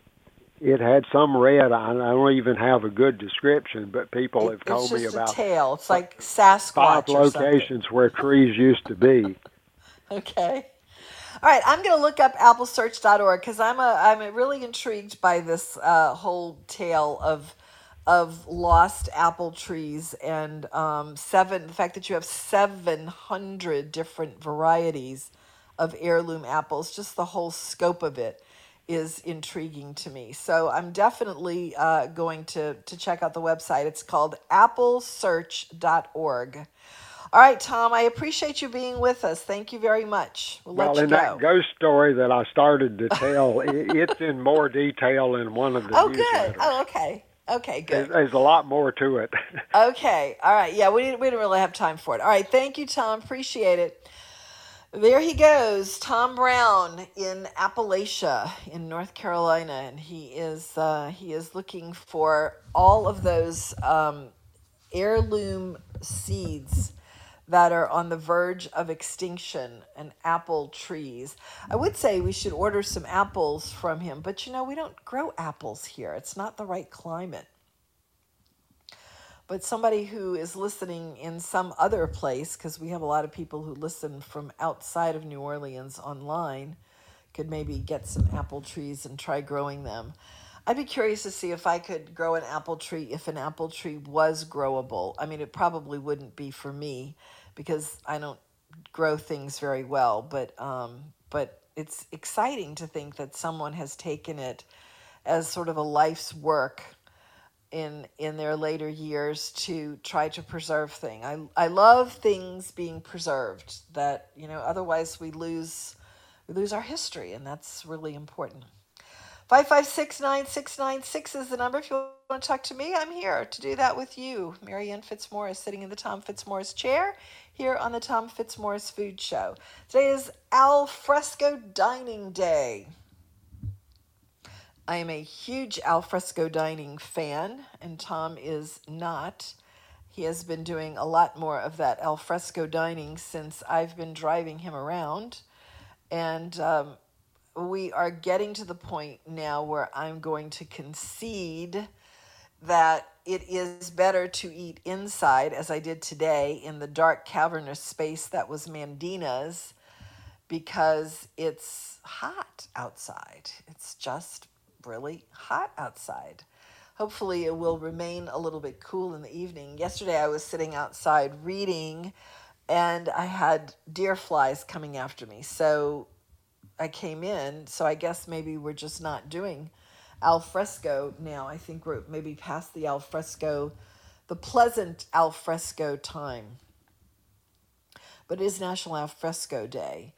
it had some red, I don't even have a good description, but people it, have told me about. It's just a tale. It's like Sasquatch. Five locations where trees used to be. Okay. All right, I'm going to look up apple search dot org because I'm a I'm really intrigued by this uh, whole tale of of lost apple trees and um, seven the fact that you have seven hundred different varieties of heirloom apples. Just the whole scope of it is intriguing to me. So I'm definitely uh, going to to check out the website. It's called apple search dot org. All right, Tom, I appreciate you being with us. Thank you very much. We'll, well let you and go. That ghost story that I started to tell, it's in more detail in one of the Oh, good. Oh, okay. Okay, good. There's, there's a lot more to it. Okay. All right. Yeah, we didn't, we didn't really have time for it. All right. Thank you, Tom. Appreciate it. There he goes, Tom Brown in Appalachia in North Carolina, and he is uh, he is looking for all of those um, heirloom seeds that are on the verge of extinction and apple trees. I would say we should order some apples from him, but you know, we don't grow apples here. It's not the right climate. But somebody who is listening in some other place, because we have a lot of people who listen from outside of New Orleans online, could maybe get some apple trees and try growing them. I'd be curious to see if I could grow an apple tree, if an apple tree was growable. I mean, it probably wouldn't be for me, because I don't grow things very well, but um, but it's exciting to think that someone has taken it as sort of a life's work in in their later years to try to preserve things. I, I love things being preserved, that, you know, otherwise we lose we lose our history, and that's really important. five five six, nine six nine six is the number. If you want to talk to me, I'm here to do that with you. Marianne Fitzmorris, sitting in the Tom Fitzmorris chair here on the Tom Fitzmorris Food Show. Today is Al Fresco Dining Day. I am a huge Al Fresco Dining fan, and Tom is not. He has been doing a lot more of that Al Fresco Dining since I've been driving him around, and um, we are getting to the point now where I'm going to concede that it is better to eat inside, as I did today, in the dark cavernous space that was Mandina's, because it's hot outside. It's just really hot outside. Hopefully it will remain a little bit cool in the evening. Yesterday I was sitting outside reading, and I had deer flies coming after me, so I came in, so I guess maybe we're just not doing al fresco now. I think we're maybe past the al fresco, the pleasant al fresco time. But it is National Al Fresco Day.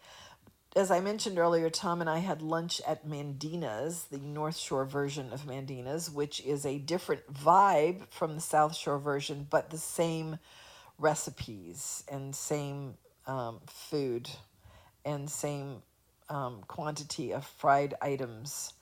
As I mentioned earlier, Tom and I had lunch at Mandina's, the North Shore version of Mandina's, which is a different vibe from the South Shore version, but the same recipes and same um, food and same Um, quantity of fried items,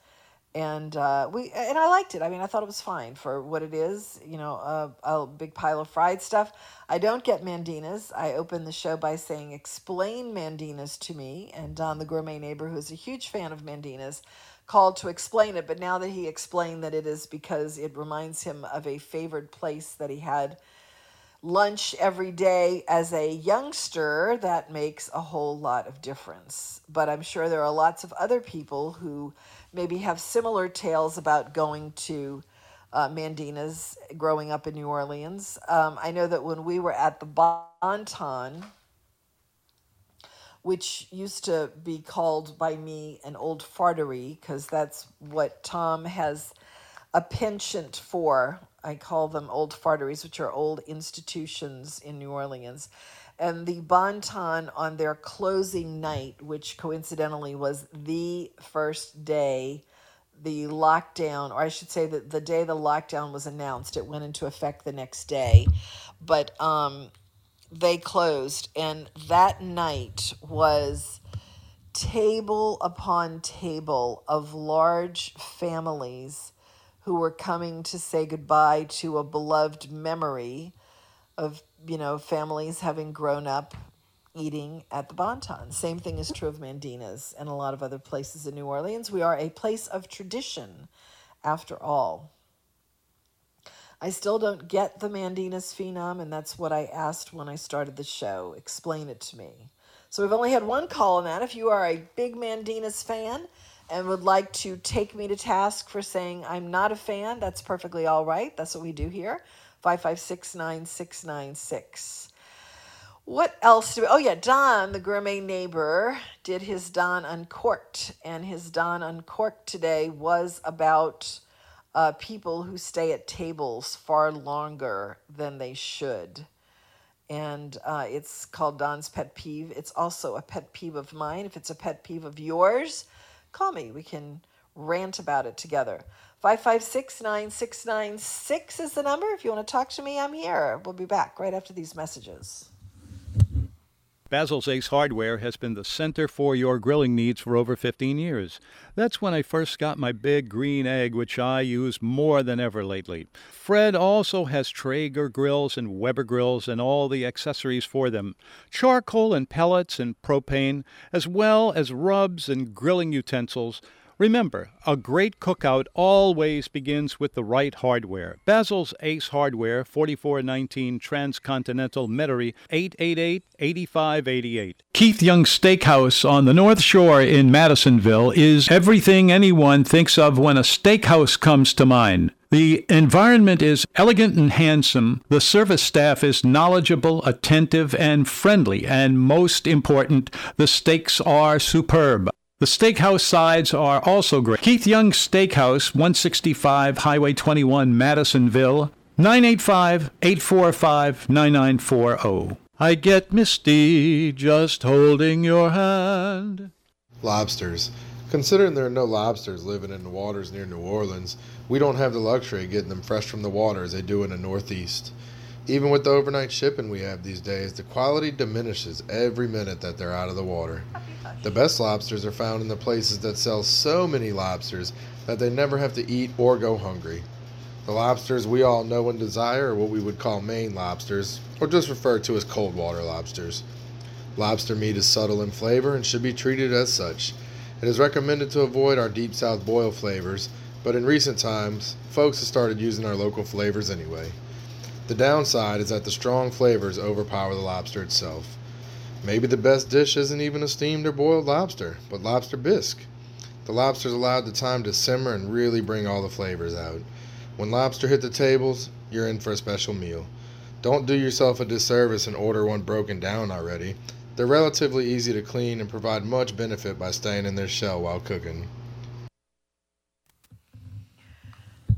and uh, we and I liked it. I mean, I thought it was fine for what it is. You know, a, a big pile of fried stuff. I don't get Mandina's. I opened the show by saying, "Explain Mandina's to me." And Don, the gourmet neighbor, who is a huge fan of Mandina's, called to explain it. But now that he explained that it is because it reminds him of a favorite place that he had lunch every day as a youngster, that makes a whole lot of difference. But I'm sure there are lots of other people who maybe have similar tales about going to uh, Mandina's growing up in New Orleans. Um, I know that when we were at the Bon Ton, which used to be called by me an old fartery, because that's what Tom has a penchant for, I call them old farteries, which are old institutions in New Orleans. And the Bon Ton on their closing night, which coincidentally was the first day the lockdown, or I should say that the day the lockdown was announced, it went into effect the next day, but um, they closed. And that night was table upon table of large families who were coming to say goodbye to a beloved memory of, you know, families having grown up eating at the Bon Ton. Same thing is true of Mandina's and a lot of other places in New Orleans. We are a place of tradition, after all. I still don't get the Mandina's phenom, and that's what I asked when I started the show. Explain it to me. So we've only had one call on that. If you are a big Mandina's fan and would like to take me to task for saying I'm not a fan, that's perfectly all right. That's what we do here. five five six nine six nine six. What else do we... Oh, yeah, Don, the gourmet neighbor, did his Don Uncorked. And his Don Uncorked today was about uh, people who stay at tables far longer than they should. And uh, it's called Don's Pet Peeve. It's also a pet peeve of mine. If it's a pet peeve of yours, call me. We can rant about it together. five five six nine six nine six is the number. If you want to talk to me, I'm here. We'll be back right after these messages. Basil's Ace Hardware has been the center for your grilling needs for over fifteen years. That's when I first got my big green egg, which I use more than ever lately. Fred also has Traeger grills and Weber grills and all the accessories for them. Charcoal and pellets and propane, as well as rubs and grilling utensils. Remember, a great cookout always begins with the right hardware. Basil's Ace Hardware, forty-four nineteen Transcontinental Metairie, eight eight eight, eight five eight eight. Keith Young Steakhouse on the North Shore in Madisonville is everything anyone thinks of when a steakhouse comes to mind. The environment is elegant and handsome. The service staff is knowledgeable, attentive, and friendly. And most important, the steaks are superb. The steakhouse sides are also great. Keith Young Steakhouse, one sixty-five Highway twenty-one, Madisonville, nine eight five, eight four five, nine nine four zero. I get misty just holding your hand. Lobsters. Considering there are no lobsters living in the waters near New Orleans, we don't have the luxury of getting them fresh from the water as they do in the Northeast. Even with the overnight shipping we have these days, the quality diminishes every minute that they're out of the water. The best lobsters are found in the places that sell so many lobsters that they never have to eat or go hungry. The lobsters we all know and desire are what we would call Maine lobsters, or just referred to as cold water lobsters. Lobster meat is subtle in flavor and should be treated as such. It is recommended to avoid our Deep South boil flavors, but in recent times, folks have started using our local flavors anyway. The downside is that the strong flavors overpower the lobster itself. Maybe the best dish isn't even a steamed or boiled lobster, but lobster bisque. The lobster's allowed the time to simmer and really bring all the flavors out. When lobster hit the tables, you're in for a special meal. Don't do yourself a disservice and order one broken down already. They're relatively easy to clean and provide much benefit by staying in their shell while cooking.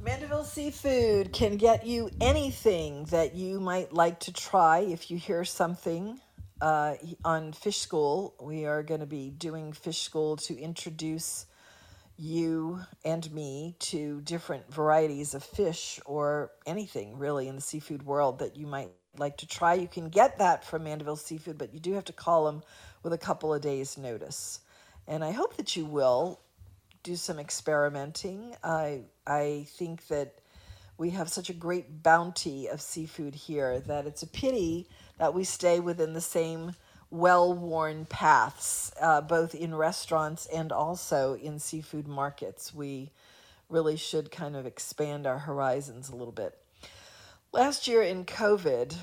Mandeville Seafood can get you anything that you might like to try. If you hear something uh, on Fish School, we are going to be doing Fish School to introduce you and me to different varieties of fish or anything really in the seafood world that you might like to try. You can get that from Mandeville Seafood, but you do have to call them with a couple of days' notice. And I hope that you will do some experimenting. I I think that we have such a great bounty of seafood here that it's a pity that we stay within the same well-worn paths, uh, both in restaurants and also in seafood markets. We really should kind of expand our horizons a little bit. Last year in COVID,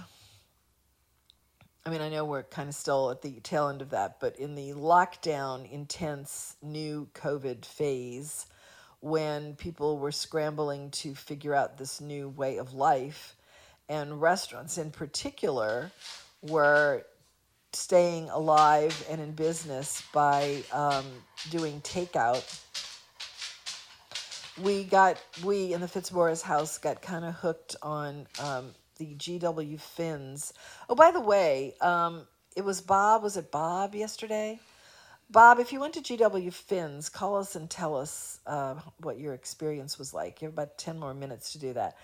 I mean, I know we're kind of still at the tail end of that, but in the lockdown, intense new COVID phase, when people were scrambling to figure out this new way of life, and restaurants in particular were staying alive and in business by um, doing takeout, we got, we in the Fitzmorris house got kind of hooked on um, the G W Finns. Oh, by the way, um, it was Bob. Was it Bob yesterday? Bob, if you went to G W Finns, call us and tell us uh, what your experience was like. You have about ten more minutes to do that.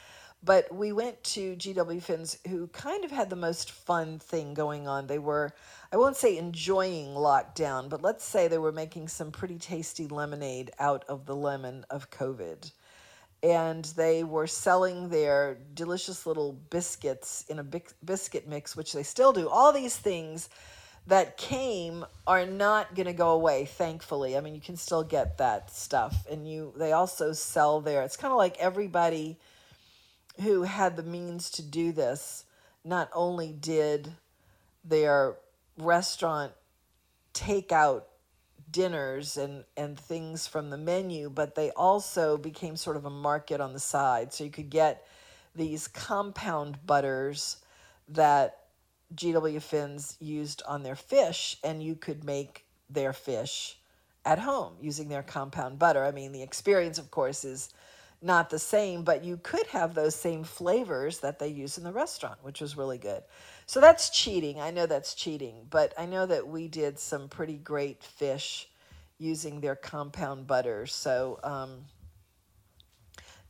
But we went to G W Finns, who kind of had the most fun thing going on. They were, I won't say enjoying lockdown, but let's say they were making some pretty tasty lemonade out of the lemon of COVID. And they were selling their delicious little biscuits in a biscuit mix, which they still do. All these things that came are not going to go away, thankfully. I mean, you can still get that stuff. And you, they also sell there. It's kind of like everybody who had the means to do this not only did their restaurant takeout dinners and, and things from the menu, but they also became sort of a market on the side. So you could get these compound butters that G W Finns used on their fish, and you could make their fish at home using their compound butter. I mean, the experience, of course, is not the same, but you could have those same flavors that they use in the restaurant, which was really good. So that's cheating. I know that's cheating, but I know that we did some pretty great fish using their compound butter. So um,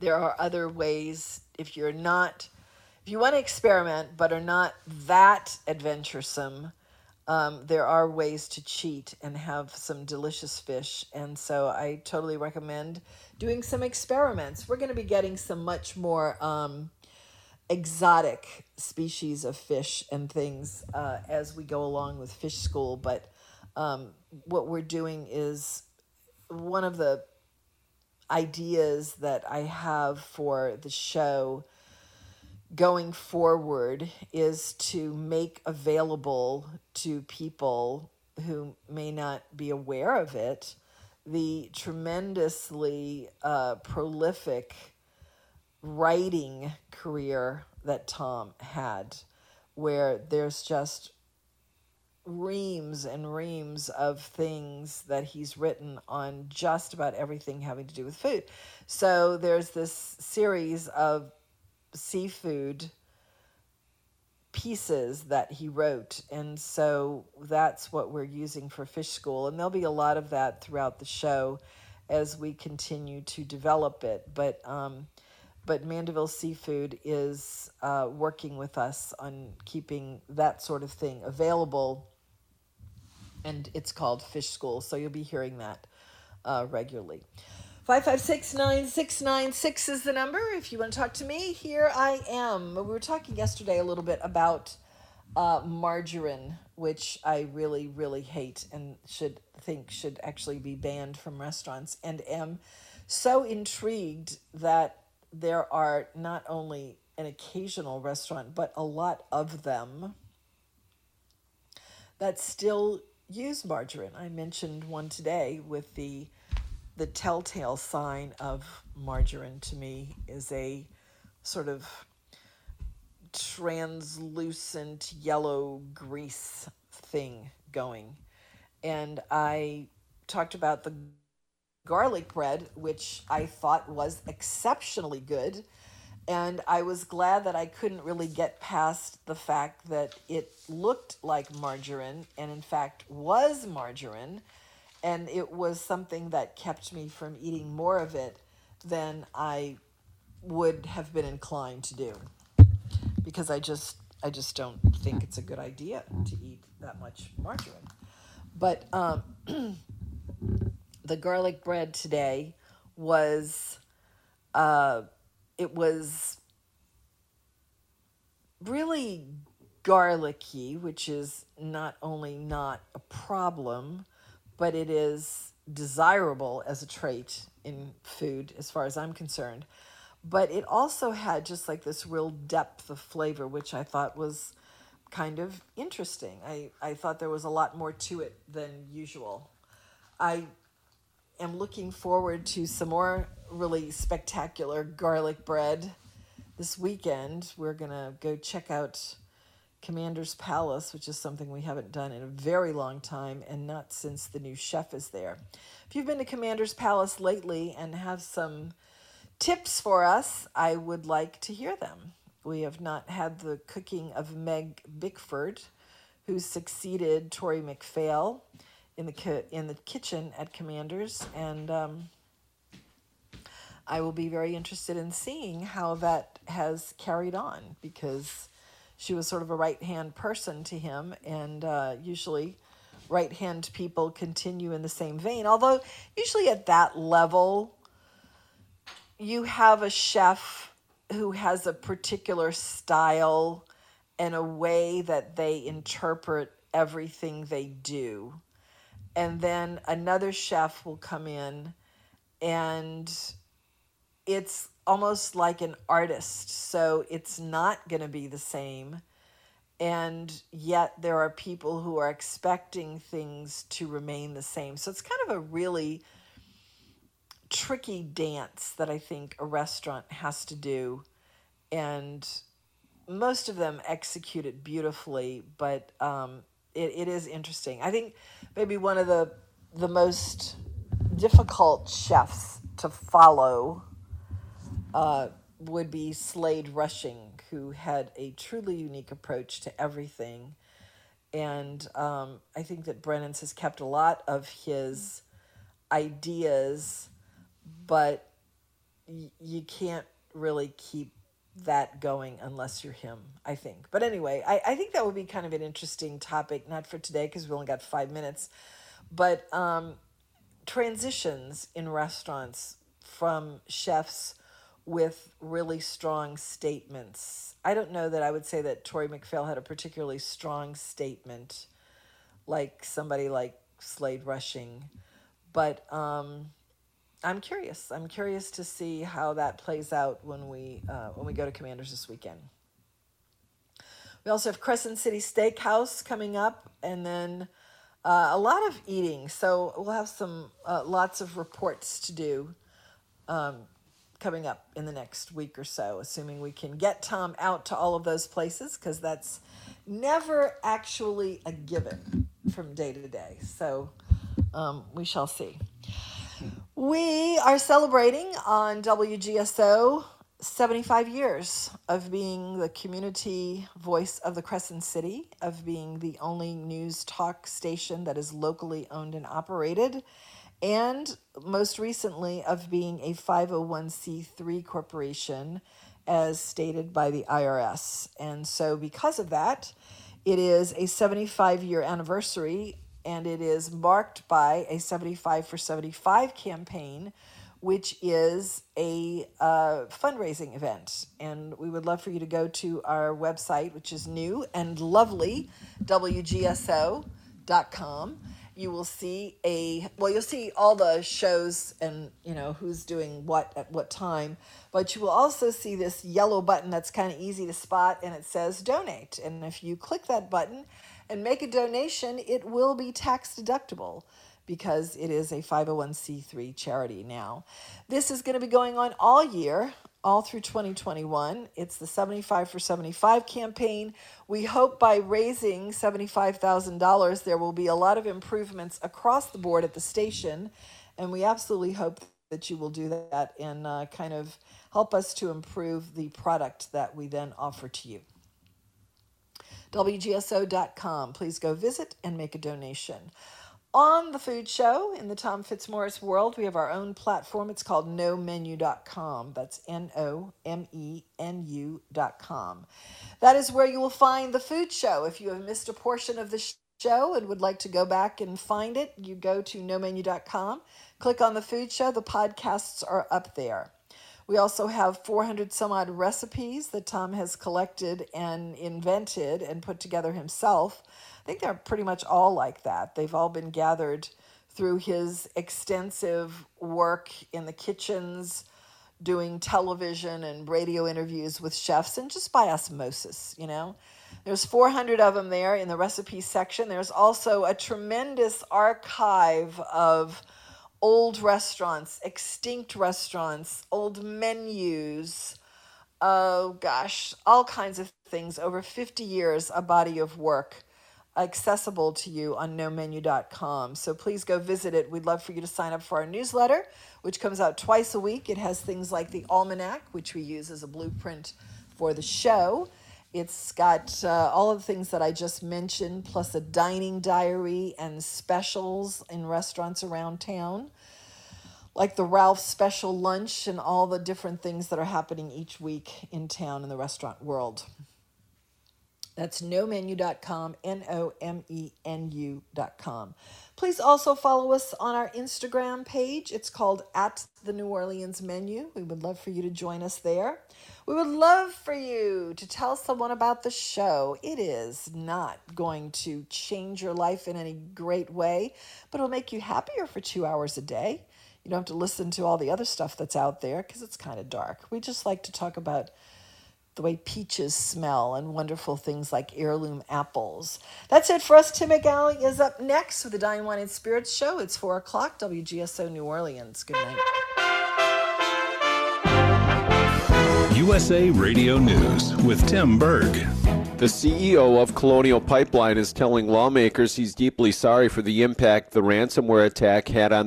there are other ways if you're not... If you want to experiment but are not that adventuresome, um, there are ways to cheat and have some delicious fish. And so I totally recommend doing some experiments. We're going to be getting some much more um, exotic species of fish and things uh, as we go along with Fish School. But um, what we're doing is one of the ideas that I have for the show going forward is to make available to people who may not be aware of it the tremendously uh, prolific writing career that Tom had, where there's just reams and reams of things that he's written on just about everything having to do with food. So there's this series of seafood pieces that he wrote, and so that's what we're using for Fish School, and there'll be a lot of that throughout the show as we continue to develop it. But um, but Mandeville Seafood is uh, working with us on keeping that sort of thing available, and it's called Fish School, so you'll be hearing that uh, regularly. five five six, nine six nine six is the number. If you want to talk to me, here I am. We were talking yesterday a little bit about uh, margarine, which I really, really hate and should think should actually be banned from restaurants, and am so intrigued that there are not only an occasional restaurant, but a lot of them that still use margarine. I mentioned one today with the The telltale sign of margarine to me is a sort of translucent yellow grease thing going. And I talked about the garlic bread, which I thought was exceptionally good. And I was glad that I couldn't really get past the fact that it looked like margarine and in fact was margarine. And it was something that kept me from eating more of it than I would have been inclined to do, because I just I just don't think it's a good idea to eat that much margarine. But um, the garlic bread today was uh, it was really garlicky, which is not only not a problem, but it is desirable as a trait in food, as far as I'm concerned. But it also had just like this real depth of flavor, which I thought was kind of interesting. I, I thought there was a lot more to it than usual. I am looking forward to some more really spectacular garlic bread this weekend. We're gonna go check out Commander's Palace, which is something we haven't done in a very long time, and not since the new chef is there. If you've been to Commander's Palace lately and have some tips for us, I would like to hear them. We have not had the cooking of Meg Bickford, who succeeded Tori McPhail in the ki- in the kitchen at Commander's, and um, I will be very interested in seeing how that has carried on, because she was sort of a right-hand person to him, and uh, usually right-hand people continue in the same vein, although usually at that level you have a chef who has a particular style and a way that they interpret everything they do. And then another chef will come in, and it's almost like an artist. So it's not going to be the same. And yet there are people who are expecting things to remain the same. So it's kind of a really tricky dance that I think a restaurant has to do. And most of them execute it beautifully, but um, it, it is interesting. I think maybe one of the the most difficult chefs to follow uh, would be Slade Rushing, who had a truly unique approach to everything. And um, I think that Brennan's has kept a lot of his ideas, but y- you can't really keep that going unless you're him, I think. But anyway, I, I think that would be kind of an interesting topic, not for today because we only got five minutes, but um, transitions in restaurants from chefs with really strong statements. I don't know that I would say that Tori McPhail had a particularly strong statement like somebody like Slade Rushing, but um, I'm curious. I'm curious to see how that plays out when we uh, when we go to Commander's this weekend. We also have Crescent City Steakhouse coming up, and then uh, a lot of eating. So we'll have some uh, lots of reports to do um, coming up in the next week or so, assuming we can get Tom out to all of those places, because that's never actually a given from day to day. So um, we shall see. We are celebrating on W G S O seventy-five years of being the community voice of the Crescent City, of being the only news talk station that is locally owned and operated, and most recently of being a five oh one c three corporation as stated by the I R S. And so because of that, it is a seventy-five year anniversary. And it is marked by a seventy-five for seventy-five campaign, which is a uh, fundraising event. And we would love for you to go to our website, which is new and lovely, W G S O dot com. You will see a, well, you'll see all the shows and, you know, who's doing what at what time. But you will also see this yellow button that's kind of easy to spot, and it says donate. And if you click that button and make a donation, it will be tax deductible because it is a five oh one c three charity now. This is going to be going on all year, all through twenty twenty-one. It's the seventy-five for seventy-five campaign. We hope by raising seventy-five thousand dollars, there will be a lot of improvements across the board at the station. And we absolutely hope that you will do that and uh, kind of help us to improve the product that we then offer to you. W G S O dot com. Please go visit and make a donation. On the food show, in the Tom Fitzmorris world, we have our own platform. It's called no menu dot com. That's N O M E N U dot com. That is where you will find the food show. If you have missed a portion of the show and would like to go back and find it, you go to no menu dot com. Click on the food show. The podcasts are up there. We also have four hundred some odd recipes that Tom has collected and invented and put together himself. I think they're pretty much all like that. They've all been gathered through his extensive work in the kitchens, doing television and radio interviews with chefs, and just by osmosis, you know. There's four hundred of them there in the recipe section. There's also a tremendous archive of old restaurants, extinct restaurants, old menus, oh gosh, all kinds of things. Over fifty years, a body of work accessible to you on no menu dot com. So please go visit it. We'd love for you to sign up for our newsletter, which comes out twice a week. It has things like the Almanac, which we use as a blueprint for the show. It's got uh, all of the things that I just mentioned, plus a dining diary and specials in restaurants around town, like the Ralph special lunch and all the different things that are happening each week in town in the restaurant world. That's nomenu dot com, N O M E N U dot com. Please also follow us on our Instagram page. It's called At the New Orleans Menu. We would love for you to join us there. We would love for you to tell someone about the show. It is not going to change your life in any great way, but it'll make you happier for two hours a day. You don't have to listen to all the other stuff that's out there because it's kind of dark. We just like to talk about the way peaches smell and wonderful things like heirloom apples. That's it for us. Tim McGalley is up next with the Dine, Wine, and Spirits Show. It's four o'clock, W G S O New Orleans. Good night. U S A Radio News with Tim Berg. The C E O of Colonial Pipeline is telling lawmakers he's deeply sorry for the impact the ransomware attack had on